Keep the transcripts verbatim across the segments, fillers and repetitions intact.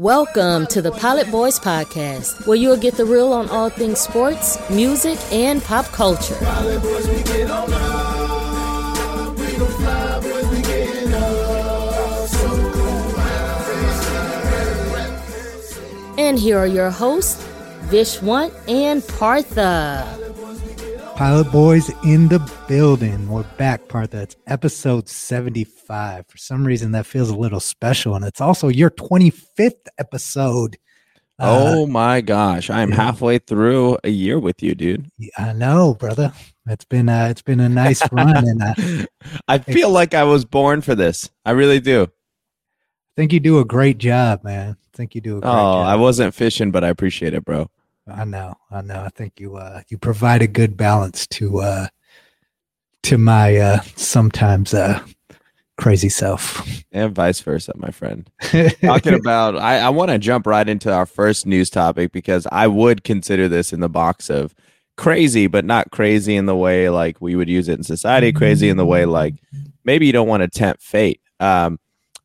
Welcome to the Pilot Boys podcast, where you'll get the real on all things sports, music, and pop culture. Pilot Boys, we get on up. We gon' fly, boys, we getting up. So cool, rap, rap, rap. And here are your hosts, Vishwant and Partha. Pilot Boys in the building. We're back, Partha. It's episode seventy-five. For some reason, that feels a little special, and it's also your twenty-fifth episode. Oh, uh, my gosh. I'm halfway through a year with you, dude. I know, brother. It's been, uh, it's been a nice run. And I, I feel like I was born for this. I really do. I think you do a great job, man. I think you do a great oh, job. Oh, I wasn't fishing, but I appreciate it, bro. I know, I know. I think you uh, you provide a good balance to uh, to my uh, sometimes uh, crazy self, and vice versa, my friend. Talking about, I, I want to jump right into our first news topic because I would consider this in the box of crazy, but not crazy in the way like we would use it in society. Crazy in the way like maybe you don't want to tempt fate. Um,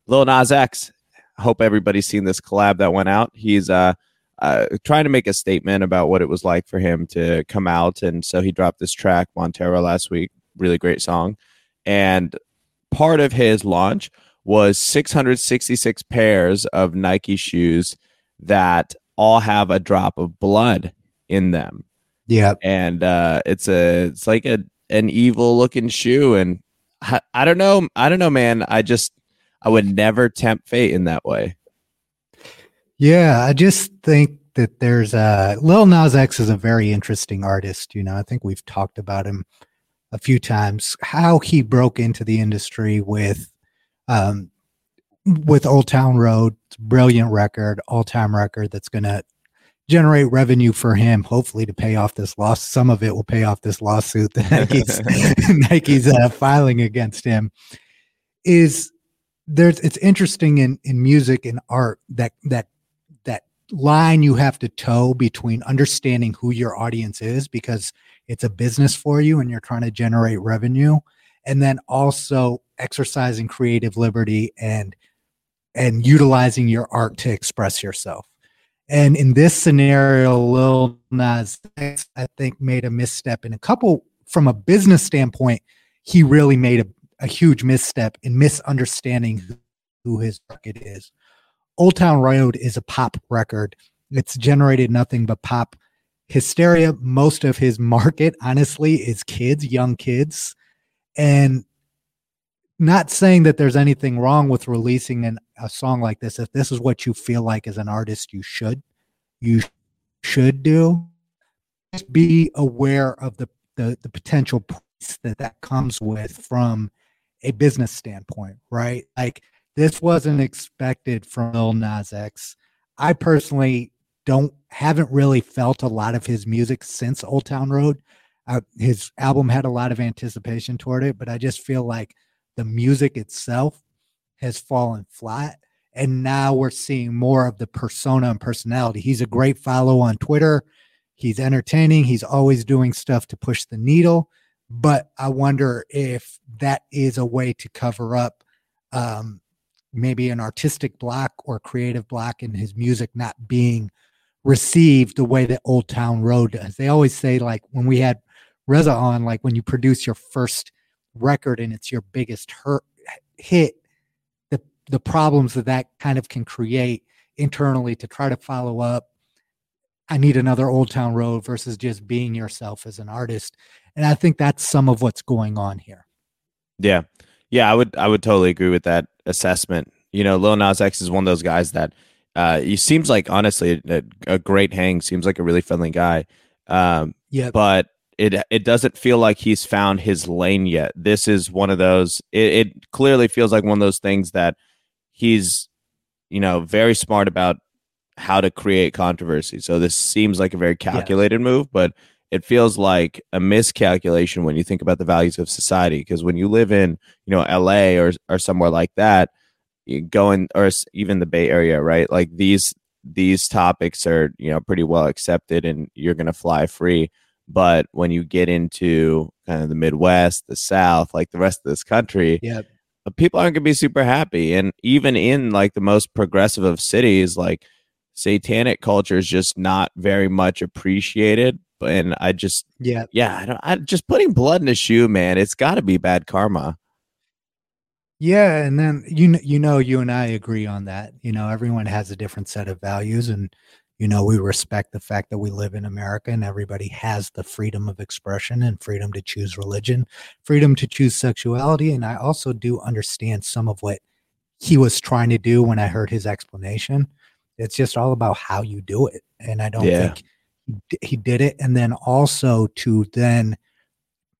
Lil Nas X. Hope everybody's seen this collab that went out. He's uh. Uh, trying to make a statement about what it was like for him to come out. And so he dropped this track, Montero, last week. Really great song. And part of his launch was six hundred sixty-six pairs of Nike shoes that all have a drop of blood in them. Yeah. And uh, it's a it's like a an evil looking shoe. And I, I don't know. I don't know, man. I just I would never tempt fate in that way. Yeah, I just think that there's a uh, Lil Nas X is a very interesting artist. You know, I think we've talked about him a few times, how he broke into the industry with um, with Old Town Road, brilliant record, all time record that's going to generate revenue for him, hopefully to pay off this loss. Some of it will pay off this lawsuit that Nike's, Nike's uh, filing against him. Is there's it's interesting in, in music and art that that. line you have to toe between understanding who your audience is, because it's a business for you and you're trying to generate revenue, and then also exercising creative liberty and and utilizing your art to express yourself. And in this scenario, Lil Nas X, I think, made a misstep in a couple. From a business standpoint, he really made a, a huge misstep in misunderstanding who, who his market is. Old Town Road is a pop record. It's generated nothing but pop hysteria. Most of his market, honestly, is kids, young kids. And not saying that there's anything wrong with releasing an, a song like this. If this is what you feel like as an artist, you should, you should do. Just be aware of the, the, the potential price that that comes with from a business standpoint, right? Like, this wasn't expected from Lil Nas X. I personally don't haven't really felt a lot of his music since Old Town Road. Uh, his album had a lot of anticipation toward it, but I just feel like the music itself has fallen flat. And now we're seeing more of the persona and personality. He's a great follow on Twitter. He's entertaining. He's always doing stuff to push the needle. But I wonder if that is a way to cover up um, maybe an artistic block or creative block in his music not being received the way that Old Town Road does. They always say, like, when we had Reza on, like, when you produce your first record and it's your biggest hurt, hit, the the problems that that kind of can create internally to try to follow up. I need another Old Town Road versus just being yourself as an artist. And I think that's some of what's going on here. Yeah. Yeah, I would I would totally agree with that assessment. You know, Lil Nas X is one of those guys that uh, he seems like, honestly, a, a great hang, seems like a really friendly guy. Um, yeah. But it it doesn't feel like he's found his lane yet. This is one of those, it, it clearly feels like one of those things that he's, you know, very smart about how to create controversy. So this seems like a very calculated yeah. move, but it feels like a miscalculation when you think about the values of society, because when you live in, you know, L A or or somewhere like that, you go in, or even the Bay Area, right? Like these these topics are, you know, pretty well accepted and you're going to fly free. But when you get into kind of the Midwest, the South, like the rest of this country, yep. people aren't gonna be super happy. And even in like the most progressive of cities, like satanic culture is just not very much appreciated. And I just, yeah, yeah, I don't, I just putting blood in a shoe, man. It's got to be bad karma. Yeah, and then you you know you and I agree on that. You know, everyone has a different set of values, and you know we respect the fact that we live in America and everybody has the freedom of expression and freedom to choose religion, freedom to choose sexuality. And I also do understand some of what he was trying to do when I heard his explanation. It's just all about how you do it, and I don't yeah. think he did it. And then also to then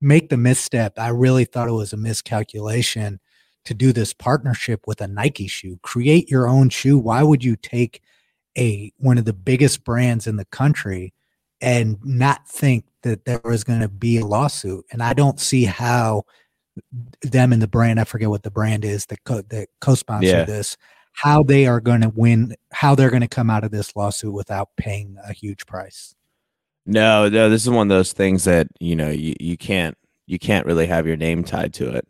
make the misstep, I really thought it was a miscalculation to do this partnership with a Nike shoe. Create your own shoe. Why would you take a one of the biggest brands in the country and not think that there was going to be a lawsuit? And I don't see how them and the brand, I forget what the brand is that co- that co-sponsored yeah. this, how they are going to win, how they're going to come out of this lawsuit without paying a huge price. No, no, this is one of those things that, you know, you, you can't, you can't really have your name tied to it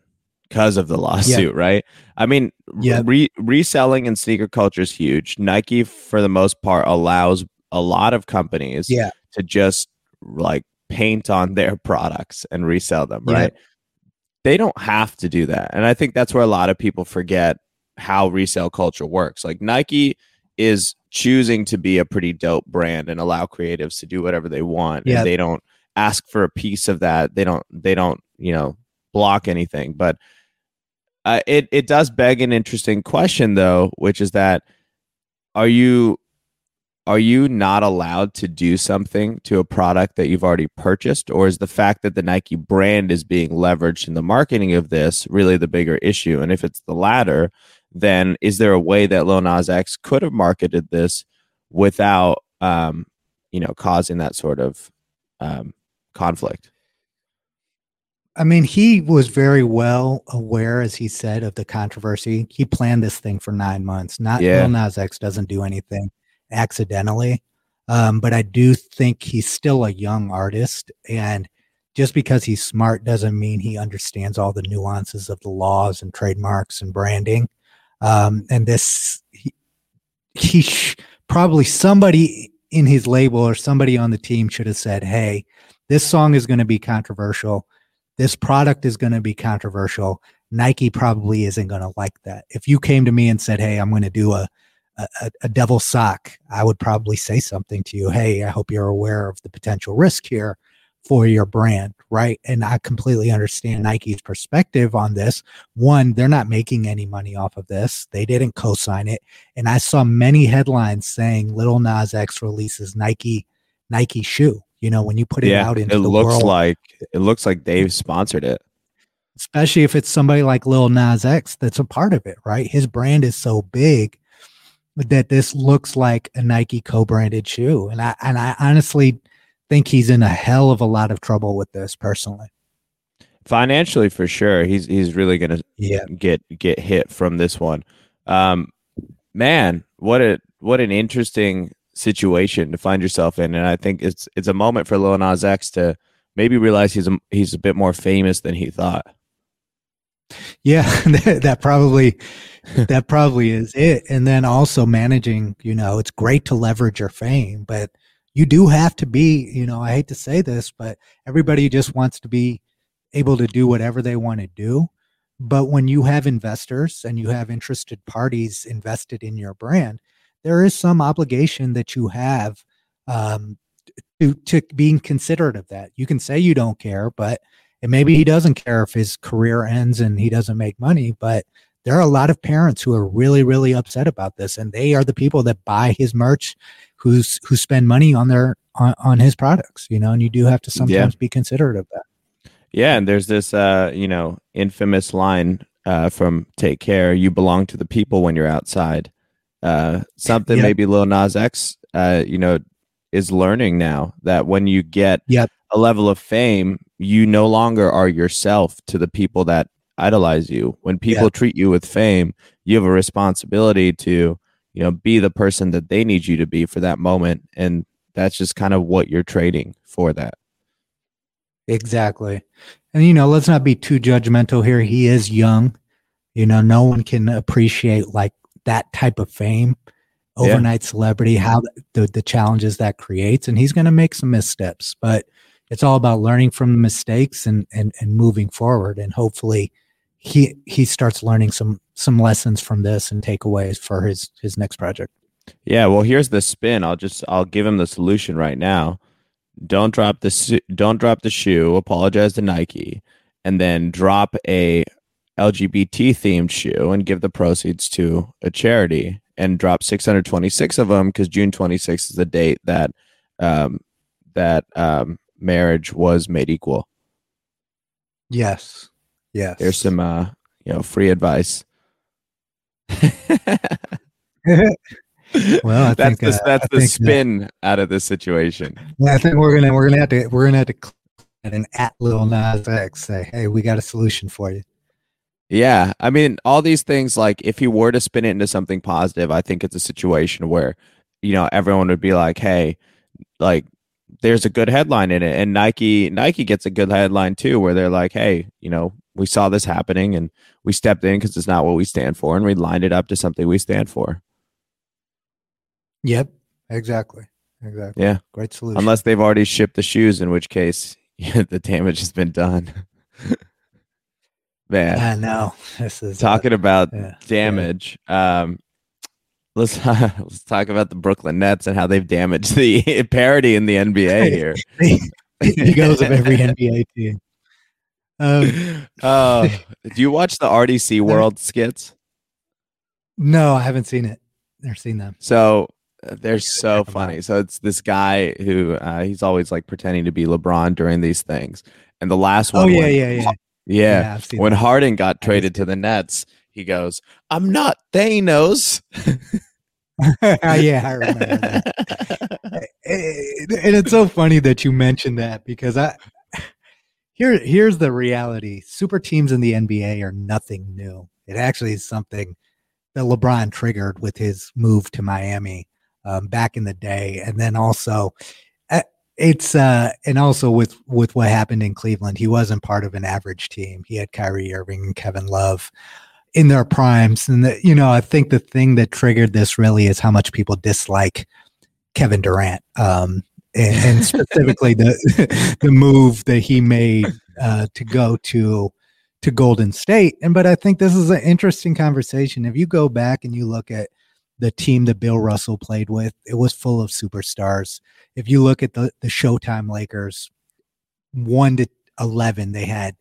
because of the lawsuit, yep. right? I mean, yep. re- reselling and sneaker culture is huge. Nike, for the most part, allows a lot of companies yeah. to just like paint on their products and resell them, right? Yep. They don't have to do that. And I think that's where a lot of people forget how resale culture works. Like Nike is choosing to be a pretty dope brand and allow creatives to do whatever they want. Yep. And they don't ask for a piece of that. They don't, they don't, you know, block anything. But uh, it it does beg an interesting question, though, which is that are you are you not allowed to do something to a product that you've already purchased, or is the fact that the Nike brand is being leveraged in the marketing of this really the bigger issue? And if it's the latter, then is there a way that Lil Nas X could have marketed this without um, you know causing that sort of um, conflict? I mean, he was very well aware, as he said, of the controversy. He planned this thing for nine months. Not yeah. Lil Nas X doesn't do anything accidentally. Um, but I do think he's still a young artist. And just because he's smart doesn't mean he understands all the nuances of the laws and trademarks and branding. Um, and this, he, he sh- probably somebody in his label or somebody on the team should have said, hey, this song is going to be controversial. This product is going to be controversial. Nike probably isn't going to like that. If you came to me and said, hey, I'm going to do a, a, a devil sock, I would probably say something to you. Hey, I hope you're aware of the potential risk here for your brand, right? And I completely understand Nike's perspective on this. One, they're not making any money off of this. They didn't co-sign it. And I saw many headlines saying Lil Nas X releases Nike, Nike shoe. You know, when you put it yeah, out into it the looks world, like it looks like they've sponsored it, especially if it's somebody like Lil Nas X that's a part of it, right? His brand is so big that this looks like a Nike co-branded shoe, and I and I honestly think he's in a hell of a lot of trouble with this personally, financially for sure. He's he's really gonna yeah. get get hit from this one, um, man. What a what an interesting situation to find yourself in, and I think it's it's a moment for Lil Nas X to maybe realize he's a, he's a bit more famous than he thought. Yeah, that, that probably that probably is it. And then also managing, you know, it's great to leverage your fame, but you do have to be, you know, I hate to say this, but everybody just wants to be able to do whatever they want to do. But when you have investors and you have interested parties invested in your brand, there is some obligation that you have um, to, to being considerate of that. You can say you don't care, but and maybe he doesn't care if his career ends and he doesn't make money, but there are a lot of parents who are really, really upset about this. And they are the people that buy his merch, who's, who spend money on their, on, on his products, you know, and you do have to sometimes yeah. be considerate of that. Yeah. And there's this, uh, you know, infamous line uh, from Take Care. You belong to the people when you're outside. Uh, something yep. maybe Lil Nas X, uh, you know, is learning now that when you get yep. a level of fame, you no longer are yourself to the people that idolize you. When people yep. treat you with fame, you have a responsibility to, you know, be the person that they need you to be for that moment. And that's just kind of what you're trading for that. Exactly. And, you know, let's not be too judgmental here. He is young. You know, no one can appreciate like that type of fame, overnight yeah. celebrity, how the, the challenges that creates. And he's going to make some missteps, but it's all about learning from the mistakes and, and, and moving forward. And hopefully he, he starts learning some, some lessons from this and takeaways for his, his next project. Yeah. Well, here's the spin. I'll just, I'll give him the solution right now. Don't drop the, su- don't drop the shoe, apologize to Nike, and then drop a L G B T themed shoe and give the proceeds to a charity, and drop six hundred twenty-six of them. Cause June twenty-sixth is the date that, um, that, um, marriage was made equal. Yes. Yes. There's some, uh, you know, free advice. Well, I that's think the, uh, that's I the think spin that, out of this situation. Yeah, I think we're gonna we're gonna have to we're gonna have to click and at Lil Nas X say, hey, we got a solution for you. Yeah, I mean, all these things, like if he were to spin it into something positive, I think it's a situation where, you know, everyone would be like, hey, like there's a good headline in it, and Nike Nike gets a good headline too, where they're like, hey, you know, we saw this happening and we stepped in because it's not what we stand for, and we lined it up to something we stand for. Yep, exactly. Exactly. Yeah. Great solution. Unless they've already shipped the shoes, in which case the damage has been done. Man, I know. This is talking a, about yeah, damage. Yeah. Um, Let's uh, let's talk about the Brooklyn Nets and how they've damaged the parity in the N B A here. He goes of every N B A team. Um, uh, do you watch the R D C World skits? No, I haven't seen it. Never seen them. So uh, they're so funny. So it's this guy who uh, he's always like pretending to be LeBron during these things. And the last one. Oh yeah, when, yeah, yeah, yeah. yeah when that. Harden got traded to the Nets, he goes, "I'm not Thanos." Yeah, I remember that. And it's so funny that you mentioned that, because I here here's the reality: super teams in the N B A are nothing new. It actually is something that LeBron triggered with his move to Miami um, back in the day, and then also it's uh, and also with with what happened in Cleveland. He wasn't part of an average team. He had Kyrie Irving and Kevin Love in their primes. And the, you know, I think the thing that triggered this really is how much people dislike Kevin Durant, um, and, and specifically the the move that he made uh, to go to to Golden State. And but I think this is an interesting conversation. If you go back and you look at the team that Bill Russell played with, it was full of superstars. If you look at the the Showtime Lakers, one to eleven, they had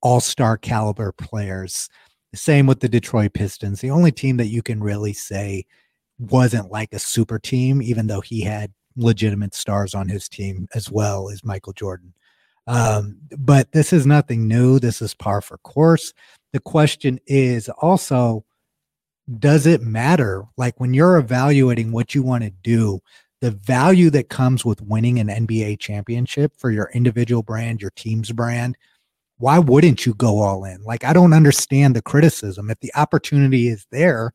all-star caliber players. Same with the Detroit Pistons. The only team that you can really say wasn't like a super team, even though he had legitimate stars on his team as well, is Michael Jordan. Um, but this is nothing new. This is par for course. The question is also, does it matter? Like when you're evaluating what you want to do, the value that comes with winning an N B A championship for your individual brand, your team's brand, why wouldn't you go all in? Like, I don't understand the criticism. If the opportunity is there,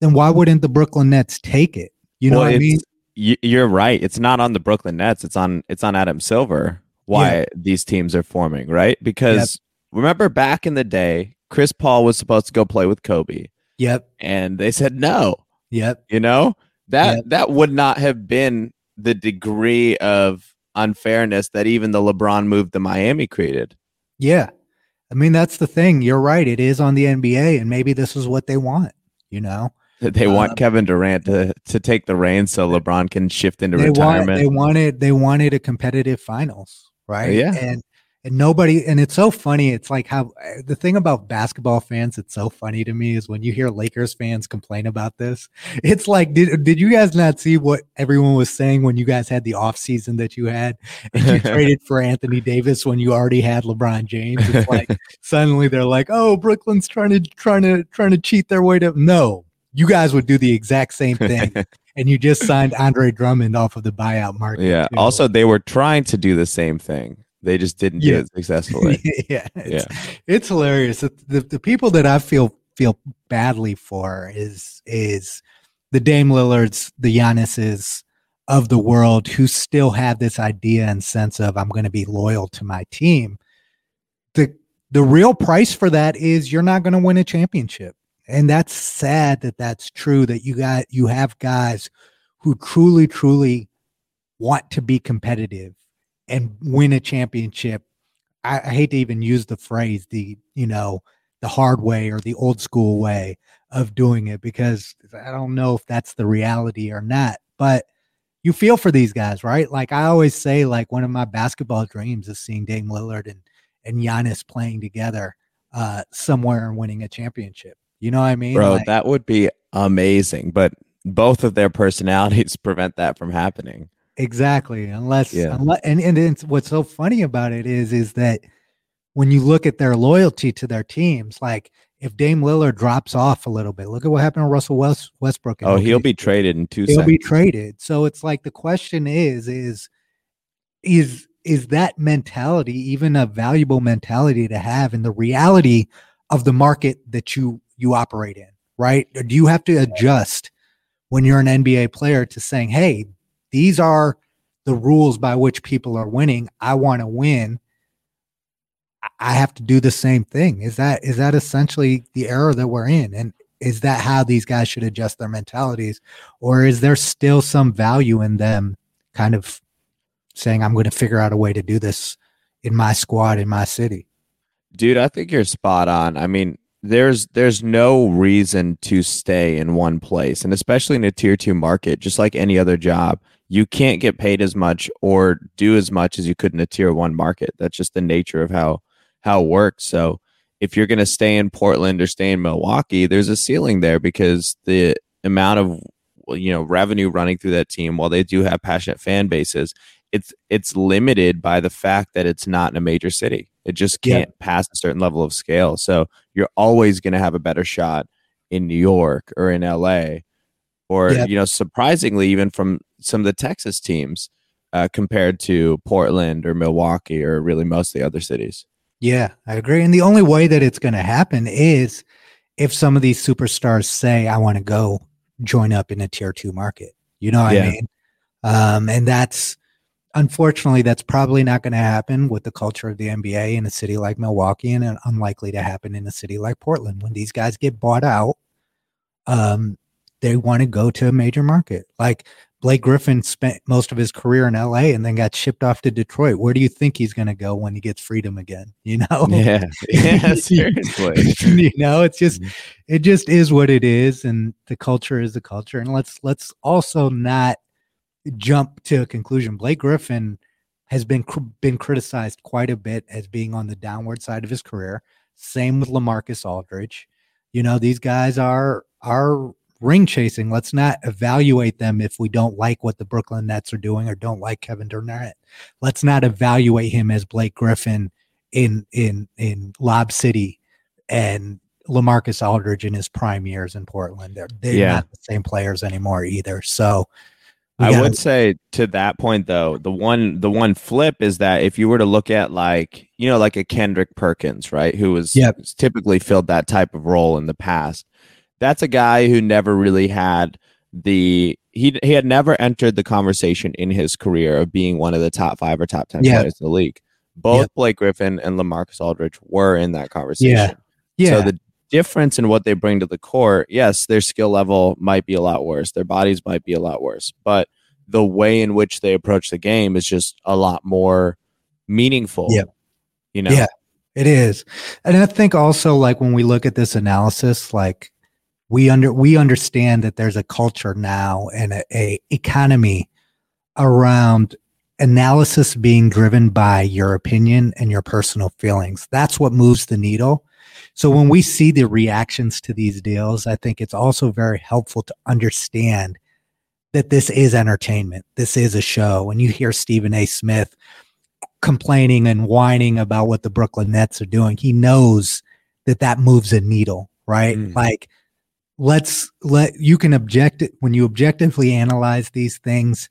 then why wouldn't the Brooklyn Nets take it? You know well, what I mean? You're right. It's not on the Brooklyn Nets. It's on, it's on Adam Silver. Why yeah. these teams are forming, right? Because yep. remember back in the day, Chris Paul was supposed to go play with Kobe. Yep. And they said no. Yep. You know, that, yep. that would not have been the degree of unfairness that even the LeBron move to Miami created. Yeah. I mean, that's the thing. You're right. It is on the N B A, and maybe this is what they want, you know? They want um, Kevin Durant to, to take the reins so LeBron can shift into they retirement. Want, they wanted they wanted a competitive finals, right? Yeah. And and nobody and it's so funny. It's like how the thing about basketball fans, it's so funny to me, is when you hear Lakers fans complain about this, it's like, did did you guys not see what everyone was saying when you guys had the offseason that you had, and you traded for Anthony Davis when you already had LeBron James? It's like suddenly they're like, oh, Brooklyn's trying to trying to trying to cheat their way to no. You guys would do the exact same thing. And you just signed Andre Drummond off of the buyout market. Yeah. Too. Also, they were trying to do the same thing. They just didn't yeah. do it successfully. yeah, it's, yeah, it's hilarious. The, the, the people that I feel feel badly for is is the Dame Lillards, the Giannis's of the world, who still have this idea and sense of, I'm going to be loyal to my team. The The real price for that is you're not going to win a championship. And that's sad that that's true, that you got, you have guys who truly, truly want to be competitive and win a championship. I, I hate to even use the phrase, the, you know, the hard way or the old school way of doing it, because I don't know if that's the reality or not, but you feel for these guys, right? Like I always say, like one of my basketball dreams is seeing Dame Lillard and, and Giannis playing together uh, somewhere and winning a championship. You know what I mean? Bro, like, that would be amazing, but both of their personalities prevent that from happening. Exactly. Unless, yeah. unless and, and it's, what's so funny about it is, is that when you look at their loyalty to their teams, like if Dame Lillard drops off a little bit, look at what happened to Russell West, Westbrook. Oh, he'll be traded in two he'll seconds. He'll be traded. So it's like the question is, is, is, is that mentality even a valuable mentality to have in the reality of the market that you, you operate in, right? Or do you have to adjust when you're an N B A player to saying, hey, these are the rules by which people are winning. I want to win. I have to do the same thing. Is that, is that essentially the era that we're in? And is that how these guys should adjust their mentalities? Or is there still some value in them kind of saying, I'm going to figure out a way to do this in my squad, in my city? Dude, I think you're spot on. I mean, there's there's no reason to stay in one place, and especially in a tier two market, just like any other job, you can't get paid as much or do as much as you could in a tier one market. That's just the nature of how how it works. So if you're going to stay in Portland or stay in Milwaukee, there's a ceiling there because the amount of, you know, revenue running through that team, while they do have passionate fan bases, it's it's limited by the fact that it's not in a major city. It just can't yeah. pass a certain level of scale. So you're always going to have a better shot in New York or in L A or, yeah. you know, surprisingly, even from some of the Texas teams uh, compared to Portland or Milwaukee or really most of the other cities. Yeah, I agree. And the only way that it's going to happen is if some of these superstars say, I want to go join up in a tier two market. You know what yeah. I mean? Um, and that's, unfortunately, that's probably not going to happen with the culture of the N B A in a city like Milwaukee, and unlikely to happen in a city like Portland. When these guys get bought out, um, they want to go to a major market. Like Blake Griffin spent most of his career in L A and then got shipped off to Detroit. Where do you think he's going to go when he gets freedom again? You know? Yeah, yeah, seriously. You know, it's just, it just is what it is, and the culture is the culture. And let's let's also not jump to a conclusion. Blake Griffin has been cr- been criticized quite a bit as being on the downward side of his career. Same with LaMarcus Aldridge. You know, these guys are are ring chasing. Let's not evaluate them if we don't like what the Brooklyn Nets are doing or don't like Kevin Durant. Let's not evaluate him as Blake Griffin in in in Lob City and LaMarcus Aldridge in his prime years in Portland. They're, they're yeah. not the same players anymore either. So I would say to that point, though, the one the one flip is that if you were to look at, like, you know, like a Kendrick Perkins, right, who was yep. typically filled that type of role in the past, that's a guy who never really had the he he had never entered the conversation in his career of being one of the top five or top ten yep. players in the league. Both yep. Blake Griffin and LaMarcus Aldridge were in that conversation. Yeah. yeah. So the difference in what they bring to the court, yes, their skill level might be a lot worse, their bodies might be a lot worse, but the way in which they approach the game is just a lot more meaningful. Yeah, you know, yeah, it is. And I think also, like, when we look at this analysis, like we under we understand that there's a culture now and a, a economy around analysis being driven by your opinion and your personal feelings. That's what moves the needle. So when we see the reactions to these deals, I think it's also very helpful to understand that this is entertainment. This is a show. And you hear Stephen A. Smith complaining and whining about what the Brooklyn Nets are doing. He knows that that moves a needle, right? Mm. Like, let's let you can object it when you objectively analyze these things.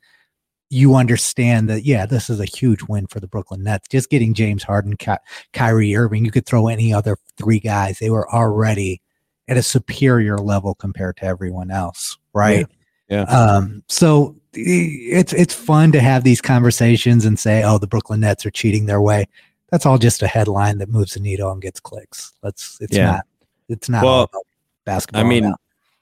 You understand that, yeah, this is a huge win for the Brooklyn Nets. Just getting James Harden, Ky- Kyrie Irving, you could throw any other three guys. They were already at a superior level compared to everyone else, right? Yeah. yeah. Um, so it's it's fun to have these conversations and say, oh, the Brooklyn Nets are cheating their way. that's all just a headline that moves the needle and gets clicks. Let's it's yeah. not it's not well, all about basketball. I mean, now.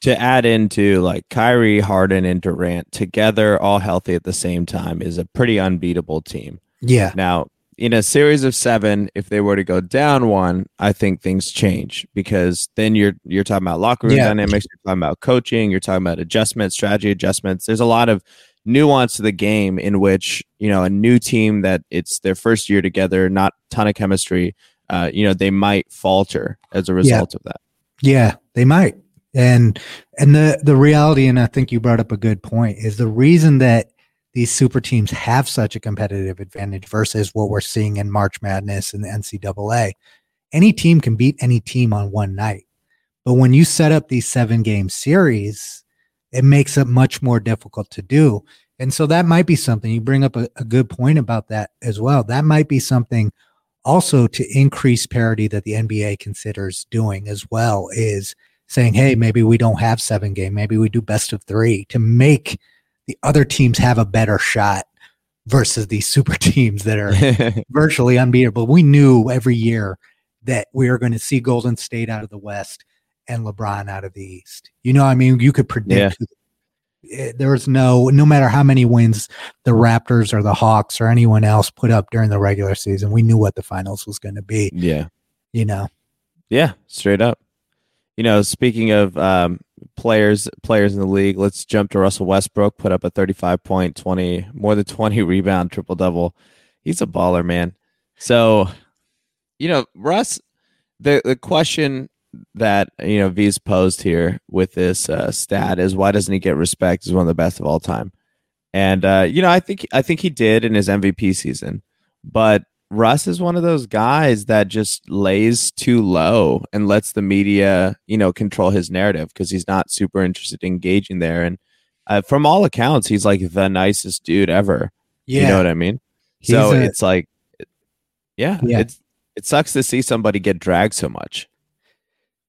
To add into like Kyrie, Harden, and Durant together, all healthy at the same time, is a pretty unbeatable team. Yeah. Now, in a series of seven, if they were to go down one, I think things change, because then you're you're talking about locker room yeah. dynamics, you're talking about coaching, you're talking about adjustments, strategy adjustments. There's a lot of nuance to the game in which, you know, a new team that it's their first year together, not a ton of chemistry, uh, you know, they might falter as a result yeah. of that. Yeah, they might. And and the the reality, and I think you brought up a good point, is the reason that these super teams have such a competitive advantage versus what we're seeing in March Madness and the N C double A. Any team can beat any team on one night. But when you set up these seven game series, it makes it much more difficult to do. And so that might be something you bring up a, a good point about that as well. That might be something also to increase parity that the N B A considers doing as well, is saying, hey, maybe we don't have seven game. Maybe we do best of three to make the other teams have a better shot versus these super teams that are virtually unbeatable. We knew every year that we were going to see Golden State out of the West and LeBron out of the East. You know, I mean, you could predict. Yeah. There was no, no matter how many wins the Raptors or the Hawks or anyone else put up during the regular season, we knew what the finals was going to be. Yeah. You know? Yeah. Straight up. You know, speaking of um, players, players in the league, let's jump to Russell Westbrook. Put up a thirty-five point, twenty, more than twenty rebound triple double. He's a baller, man. So, you know, Russ, the the question that you know V's posed here with this uh, stat is, why doesn't he get respect as one of the best of all time? And uh, you know, I think I think he did in his M V P season, but Russ is one of those guys that just lays too low and lets the media, you know, control his narrative, because he's not super interested in engaging there. And uh, from all accounts, he's like the nicest dude ever. Yeah. You know what I mean? He's so a, it's like, yeah, yeah. It's, it sucks to see somebody get dragged so much.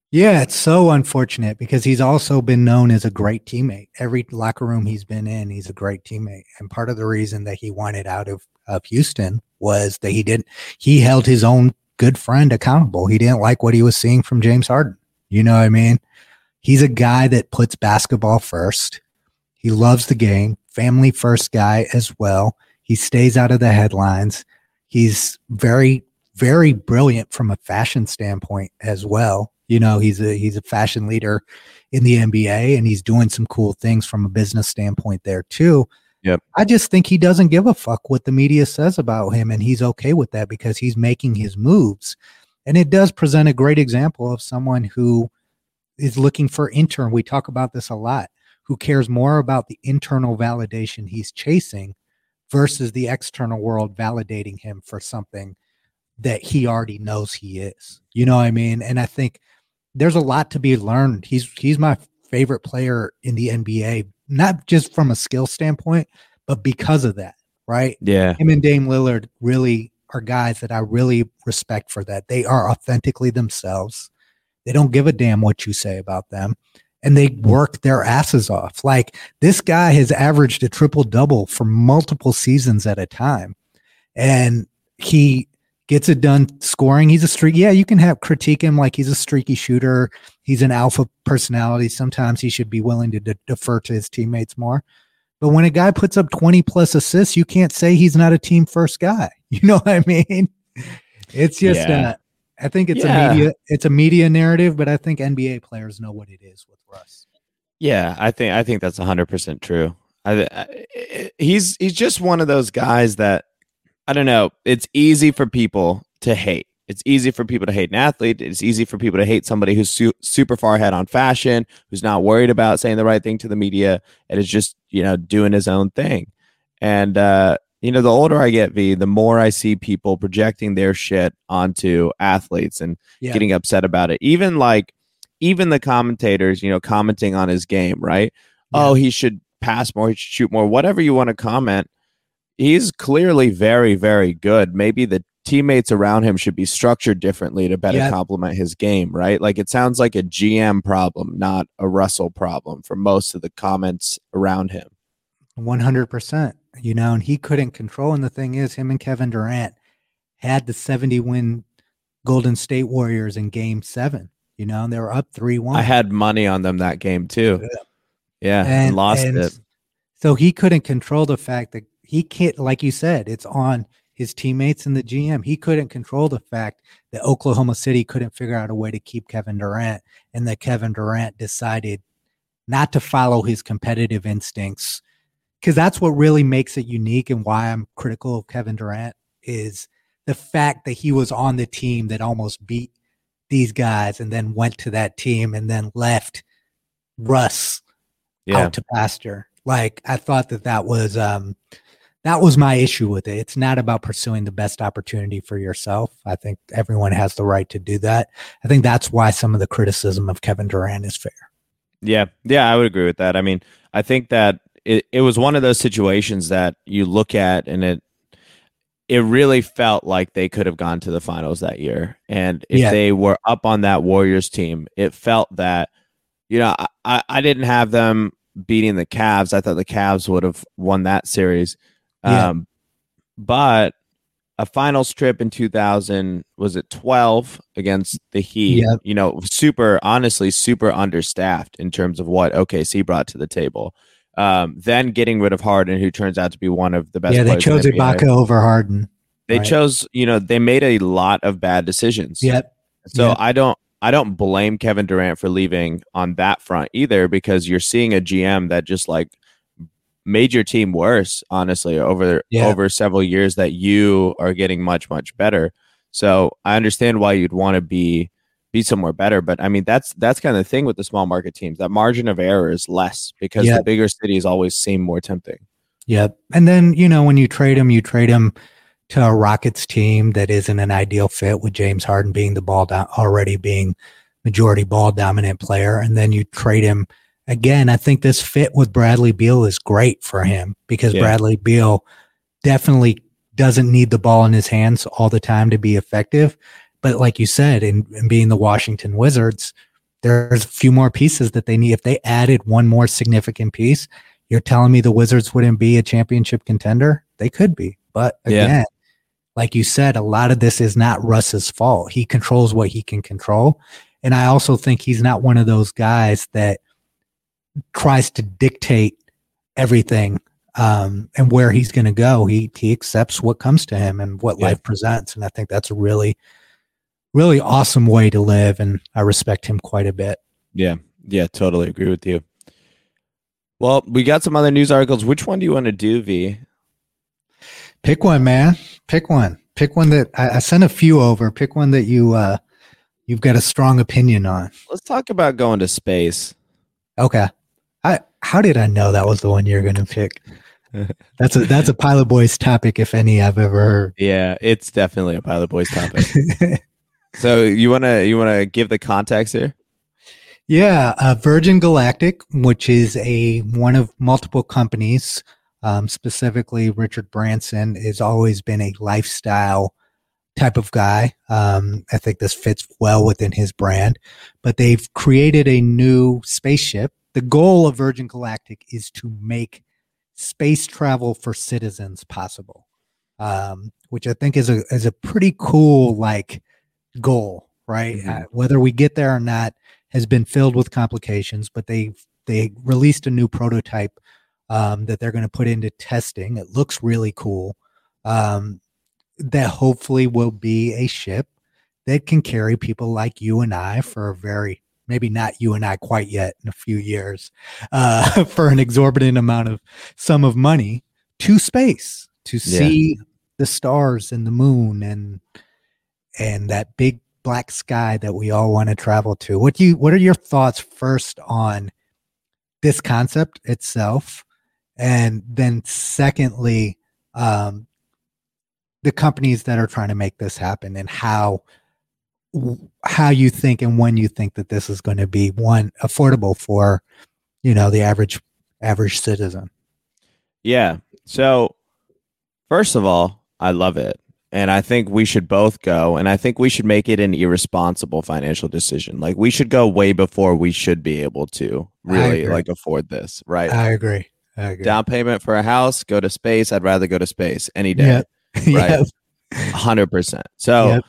Yeah, it's so unfortunate, because he's also been known as a great teammate. Every locker room he's been in, he's a great teammate. And part of the reason that he wanted out of, of Houston was that he didn't, he held his own good friend accountable. He didn't like what he was seeing from James Harden. You know what I mean? He's a guy that puts basketball first. He loves the game, family first guy as well. He stays out of the headlines. He's very, very brilliant from a fashion standpoint as well. You know, he's a he's a fashion leader in the N B A, and he's doing some cool things from a business standpoint there too. Yep. I just think he doesn't give a fuck what the media says about him, and he's okay with that because he's making his moves. And it does present a great example of someone who is looking for intern. We talk about this a lot, who cares more about the internal validation he's chasing versus the external world validating him for something that he already knows he is. You know what I mean? And I think there's a lot to be learned. He's he's my favorite player in the N B A, not just from a skill standpoint, but because of that, right? Yeah. Him and Dame Lillard really are guys that I really respect for that. They are authentically themselves. They don't give a damn what you say about them, and they work their asses off. Like, this guy has averaged a triple-double for multiple seasons at a time, and he gets it done scoring. He's a streak. Yeah, you can have critique him like he's a streaky shooter. He's an alpha personality. Sometimes he should be willing to de- defer to his teammates more. But when a guy puts up twenty plus assists, you can't say he's not a team first guy. You know what I mean? It's just, yeah. uh, I think it's yeah. a media, it's a media narrative, but I think N B A players know what it is with Russ. Yeah, I think, I think that's a hundred percent true. I, I, he's, he's just one of those guys that, I don't know. It's easy for people to hate. It's easy for people to hate an athlete. It's easy for people to hate somebody who's su- super far ahead on fashion, who's not worried about saying the right thing to the media, and is just, you know, doing his own thing. And, uh, you know, the older I get, V, the more I see people projecting their shit onto athletes and yeah. getting upset about it. Even like, even the commentators, you know, commenting on his game, right? Yeah. Oh, he should pass more, he should shoot more, whatever you want to comment. He's clearly very, very good. Maybe the teammates around him should be structured differently to better yeah. complement his game, right? Like, it sounds like a G M problem, not a Russell problem for most of the comments around him. one hundred percent, you know, and he couldn't control. And the thing is, him and Kevin Durant had the seventy win Golden State Warriors in game seven, you know, and they were up three one. I had money on them that game too. Yeah, yeah and, and lost and it. So he couldn't control the fact that he can't, like you said, it's on his teammates and the G M. He couldn't control the fact that Oklahoma City couldn't figure out a way to keep Kevin Durant, and that Kevin Durant decided not to follow his competitive instincts, because that's what really makes it unique and why I'm critical of Kevin Durant is the fact that he was on the team that almost beat these guys and then went to that team and then left Russ yeah. out to pasture. Like, I thought that that was um, that was my issue with it. It's not about pursuing the best opportunity for yourself. I think everyone has the right to do that. I think that's why some of the criticism of Kevin Durant is fair. Yeah, yeah, I would agree with that. I mean, I think that it, it was one of those situations that you look at and it it really felt like they could have gone to the finals that year. And if yeah. they were up on that Warriors team, it felt that, you know, I, I didn't have them beating the Cavs. I thought the Cavs would have won that series. Yeah. Um, but a finals trip in two thousand, was it twelve against the Heat? Yeah. You know, super, honestly, super understaffed in terms of what O K C brought to the table. Um, then getting rid of Harden, who turns out to be one of the best. Yeah, they chose Ibaka over Harden. They right. chose, you know, they made a lot of bad decisions. Yep. So yep. I don't, I don't blame Kevin Durant for leaving on that front either, because you're seeing a G M that just like made your team worse, honestly, over yeah. over several years that you are getting much, much better. So I understand why you'd want to be. be somewhere better. But I mean, that's, that's kind of the thing with the small market teams. That margin of error is less because yep. the bigger cities always seem more tempting. Yep. And then, you know, when you trade him, you trade him to a Rockets team that isn't an ideal fit with James Harden being the ball down, already being majority ball dominant player. And then you trade him again. I think this fit with Bradley Beal is great for him because yeah. Bradley Beal definitely doesn't need the ball in his hands all the time to be effective. But like you said, in, in being the Washington Wizards, there's a few more pieces that they need. If they added one more significant piece, you're telling me the Wizards wouldn't be a championship contender? They could be. But again, yeah. like you said, a lot of this is not Russ's fault. He controls what he can control. And I also think he's not one of those guys that tries to dictate everything um, and where he's going to go. He, he accepts what comes to him and what yeah. life presents. And I think that's a really... really awesome way to live, and I respect him quite a bit. Yeah, yeah, totally agree with you. Well, we got some other news articles. Which one do you want to do, V? Pick one, man. Pick one. Pick one that I, I sent a few over. Pick one that you, uh, you've got a strong opinion on. Let's talk about going to space. Okay. I how did I know that was the one you're going to pick? That's a that's a Pilot Boys topic, if any I've ever heard. Yeah, it's definitely a Pilot Boys topic. So you want to you want to give the context here? Yeah, uh, Virgin Galactic, which is a one of multiple companies, um, specifically Richard Branson, has always been a lifestyle type of guy. Um, I think this fits well within his brand, but they've created a new spaceship. The goal of Virgin Galactic is to make space travel for citizens possible, um, which I think is a is a pretty cool like. goal, right? Mm-hmm. Uh, whether we get there or not has been filled with complications, but they they released a new prototype um, that they're going to put into testing. It looks really cool. Um, that hopefully will be a ship that can carry people like you and I for a very, maybe not you and I quite yet in a few years, uh, for an exorbitant amount of sum of money to space, to yeah. see the stars and the moon and and that big black sky that we all want to travel to. What do you, what are your thoughts first on this concept itself? And then secondly, um, the companies that are trying to make this happen and how, how you think and when you think that this is going to be one affordable for, you know, the average, average citizen. Yeah. So first of all, I love it. And I think we should both go, and I think we should make it an irresponsible financial decision. Like, we should go way before we should be able to really like afford this, right? I agree. I agree. Down payment for a house, go to space. I'd rather go to space any day. Yep. Right. Yep. one hundred percent. So yep.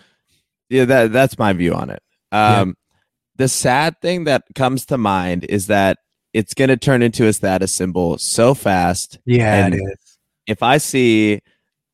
yeah, that that's my view on it. Um, yep. The sad thing that comes to mind is that it's going to turn into a status symbol so fast. Yeah, and it is. If I see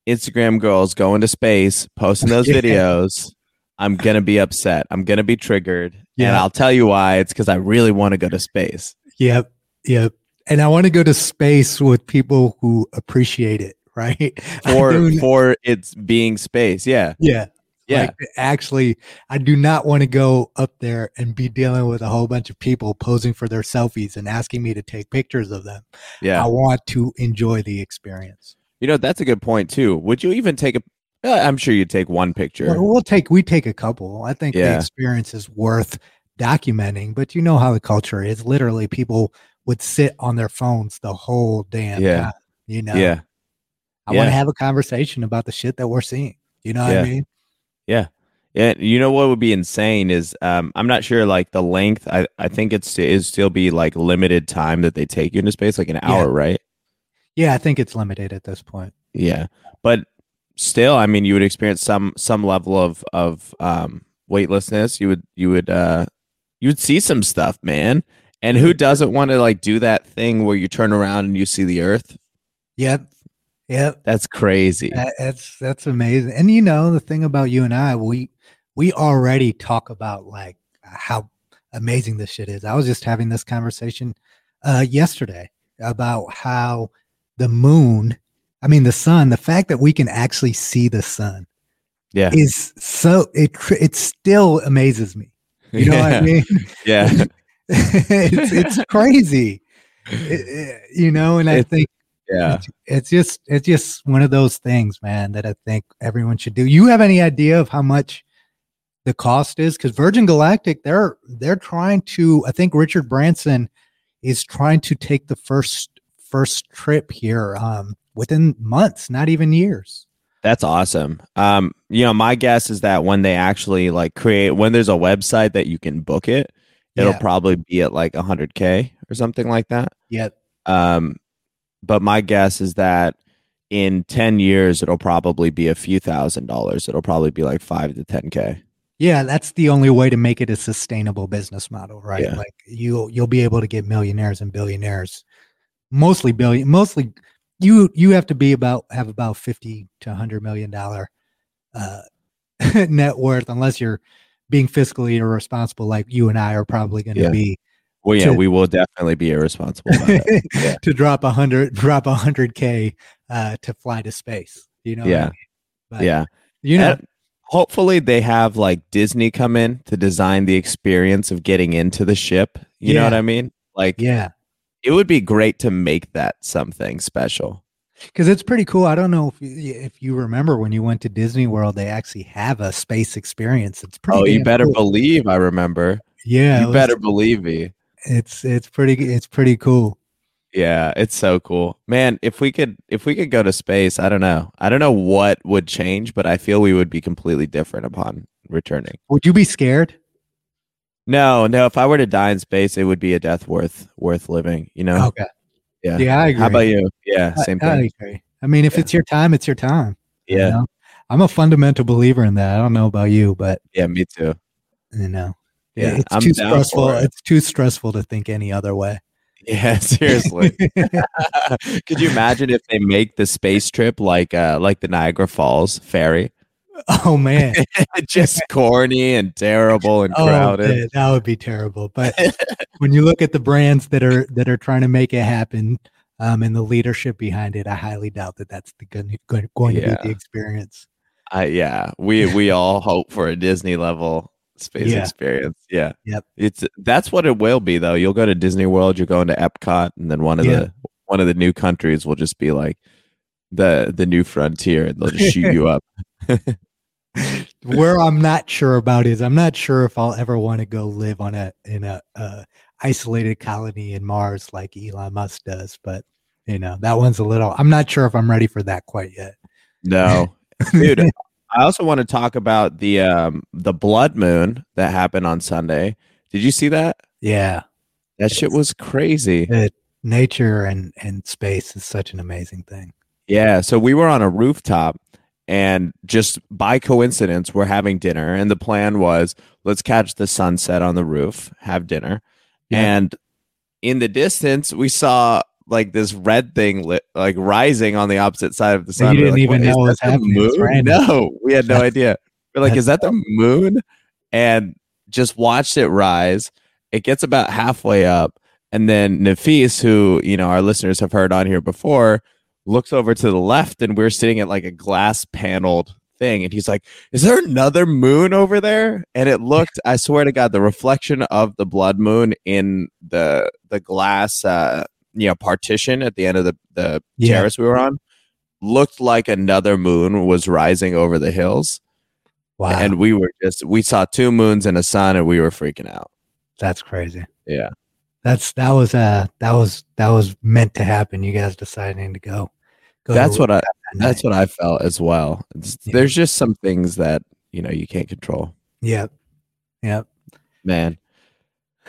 Instagram girls going to space, posting those yeah. videos, I'm going to be upset. I'm going to be triggered. Yeah. And I'll tell you why. It's because I really want to go to space. Yep. Yep. And I want to go to space with people who appreciate it, right? For for it's being space. Yeah. Yeah. Yeah. Like, actually, I do not want to go up there and be dealing with a whole bunch of people posing for their selfies and asking me to take pictures of them. Yeah. I want to enjoy the experience. You know, that's a good point too. Would you even take a I'm sure you'd take one picture. Well, we'll take we take a couple. I think yeah. the experience is worth documenting, but you know how the culture is. Literally, people would sit on their phones the whole damn yeah. time. You know? Yeah. I yeah. want to have a conversation about the shit that we're seeing. You know what yeah. I mean? Yeah. Yeah. You know what would be insane is um, I'm not sure like the length. I, I think it's it still be like limited time that they take you into space, like an yeah. hour, right? Yeah, I think it's limited at this point. Yeah. But still, I mean, you would experience some some level of of um, weightlessness. You would you would uh, you would see some stuff, man. And who doesn't want to like do that thing where you turn around and you see the Earth? Yep. Yep. That's crazy. That, that's that's amazing. And you know, the thing about you and I, we we already talk about like how amazing this shit is. I was just having this conversation uh, yesterday about how the moon, I mean the sun, the fact that we can actually see the sun yeah. is so it it still amazes me. You know yeah. what I mean? Yeah. it's it's crazy. It, it, you know, and I it's, think Yeah. It's, it's just it's just one of those things, man, that I think everyone should do. You have any idea of how much the cost is? Because Virgin Galactic, they're they're trying to, I think Richard Branson is trying to take the first first trip here um, within months, not even years. That's awesome. Um, you know, my guess is that when they actually like create, when there's a website that you can book it, it'll yeah. probably be at like one hundred K or something like that. Yep. Um. But my guess is that in ten years, it'll probably be a few thousand dollars. It'll probably be like five to ten K. Yeah, that's the only way to make it a sustainable business model, right? Yeah. Like you'll you'll be able to get millionaires and billionaires, mostly billion, mostly you you have to be about have about fifty to one hundred million dollar uh, net worth, unless you're being fiscally irresponsible, like you and I are probably going to yeah. be. Well, yeah, to, we will definitely be irresponsible about it. Yeah. to drop a hundred, drop a hundred K uh, to fly to space. You know, yeah, I mean? But, yeah. You know, and hopefully they have like Disney come in to design the experience of getting into the ship. You yeah. know what I mean? Like, yeah, it would be great to make that something special because it's pretty cool. I don't know if you, if you remember when you went to Disney World, they actually have a space experience. It's pretty. Oh, you better cool. believe I remember. Yeah, you was, better believe me. It's it's pretty it's pretty cool. Yeah, it's so cool, man. If we could if we could go to space, I don't know, I don't know what would change, but I feel we would be completely different upon returning. Would you be scared? No, no. If I were to die in space, it would be a death worth worth living. You know? Okay. Yeah. Yeah, I agree. How about you? Yeah, same I, thing. I agree. I mean, if yeah. it's your time, it's your time. Yeah. You know? I'm a fundamental believer in that. I don't know about you, but yeah, me too. You know. Yeah, it's I'm too stressful. It. It's too stressful to think any other way. Yeah, seriously. Could you imagine if they make the space trip like uh, like the Niagara Falls ferry? Oh man, just corny and terrible and oh, crowded. Man, that would be terrible. But when you look at the brands that are that are trying to make it happen um, and the leadership behind it, I highly doubt that that's the going, going to yeah. be the experience. Uh, yeah, we we all hope for a Disney level. Space yeah. experience. Yeah. Yep. It's that's what it will be though. You'll go to Disney World, you're going to Epcot, and then one of yeah. the one of the new countries will just be like the the new frontier and they'll just shoot you up. Where I'm not sure about is I'm not sure if I'll ever want to go live on a in a uh, isolated colony in Mars like Elon Musk does, but you know, that one's a little I'm not sure if I'm ready for that quite yet. No. Dude. I also want to talk about the um, the blood moon that happened on Sunday. Did you see that? Yeah. That it's, shit was crazy. It, nature and, and space is such an amazing thing. Yeah. So we were on a rooftop And just by coincidence, we're having dinner. And the plan was, let's catch the sunset on the roof, have dinner. Yeah. And in the distance, we saw like this red thing lit, like rising on the opposite side of the sun. You didn't like, even know what was happening. Right? No, we had no idea. We're like, is that the moon? And just watched it rise. It gets about halfway up. And then Nafis, who, you know, our listeners have heard on here before, looks over to the left, and we're sitting at like a glass paneled thing. And he's like, is there another moon over there? And it looked, I swear to God, the reflection of the blood moon in the the glass, uh, you know, partition at the end of the, the yeah. terrace we were on looked like another moon was rising over the hills. Wow. And we were just, we saw two moons and a sun, and we were freaking out. That's crazy. Yeah. That's, that was, uh, that was, that was meant to happen. You guys deciding to go. go that's to what I, that that's what I felt as well. Yeah. There's just some things that, you know, you can't control. Yep. Yep. Man.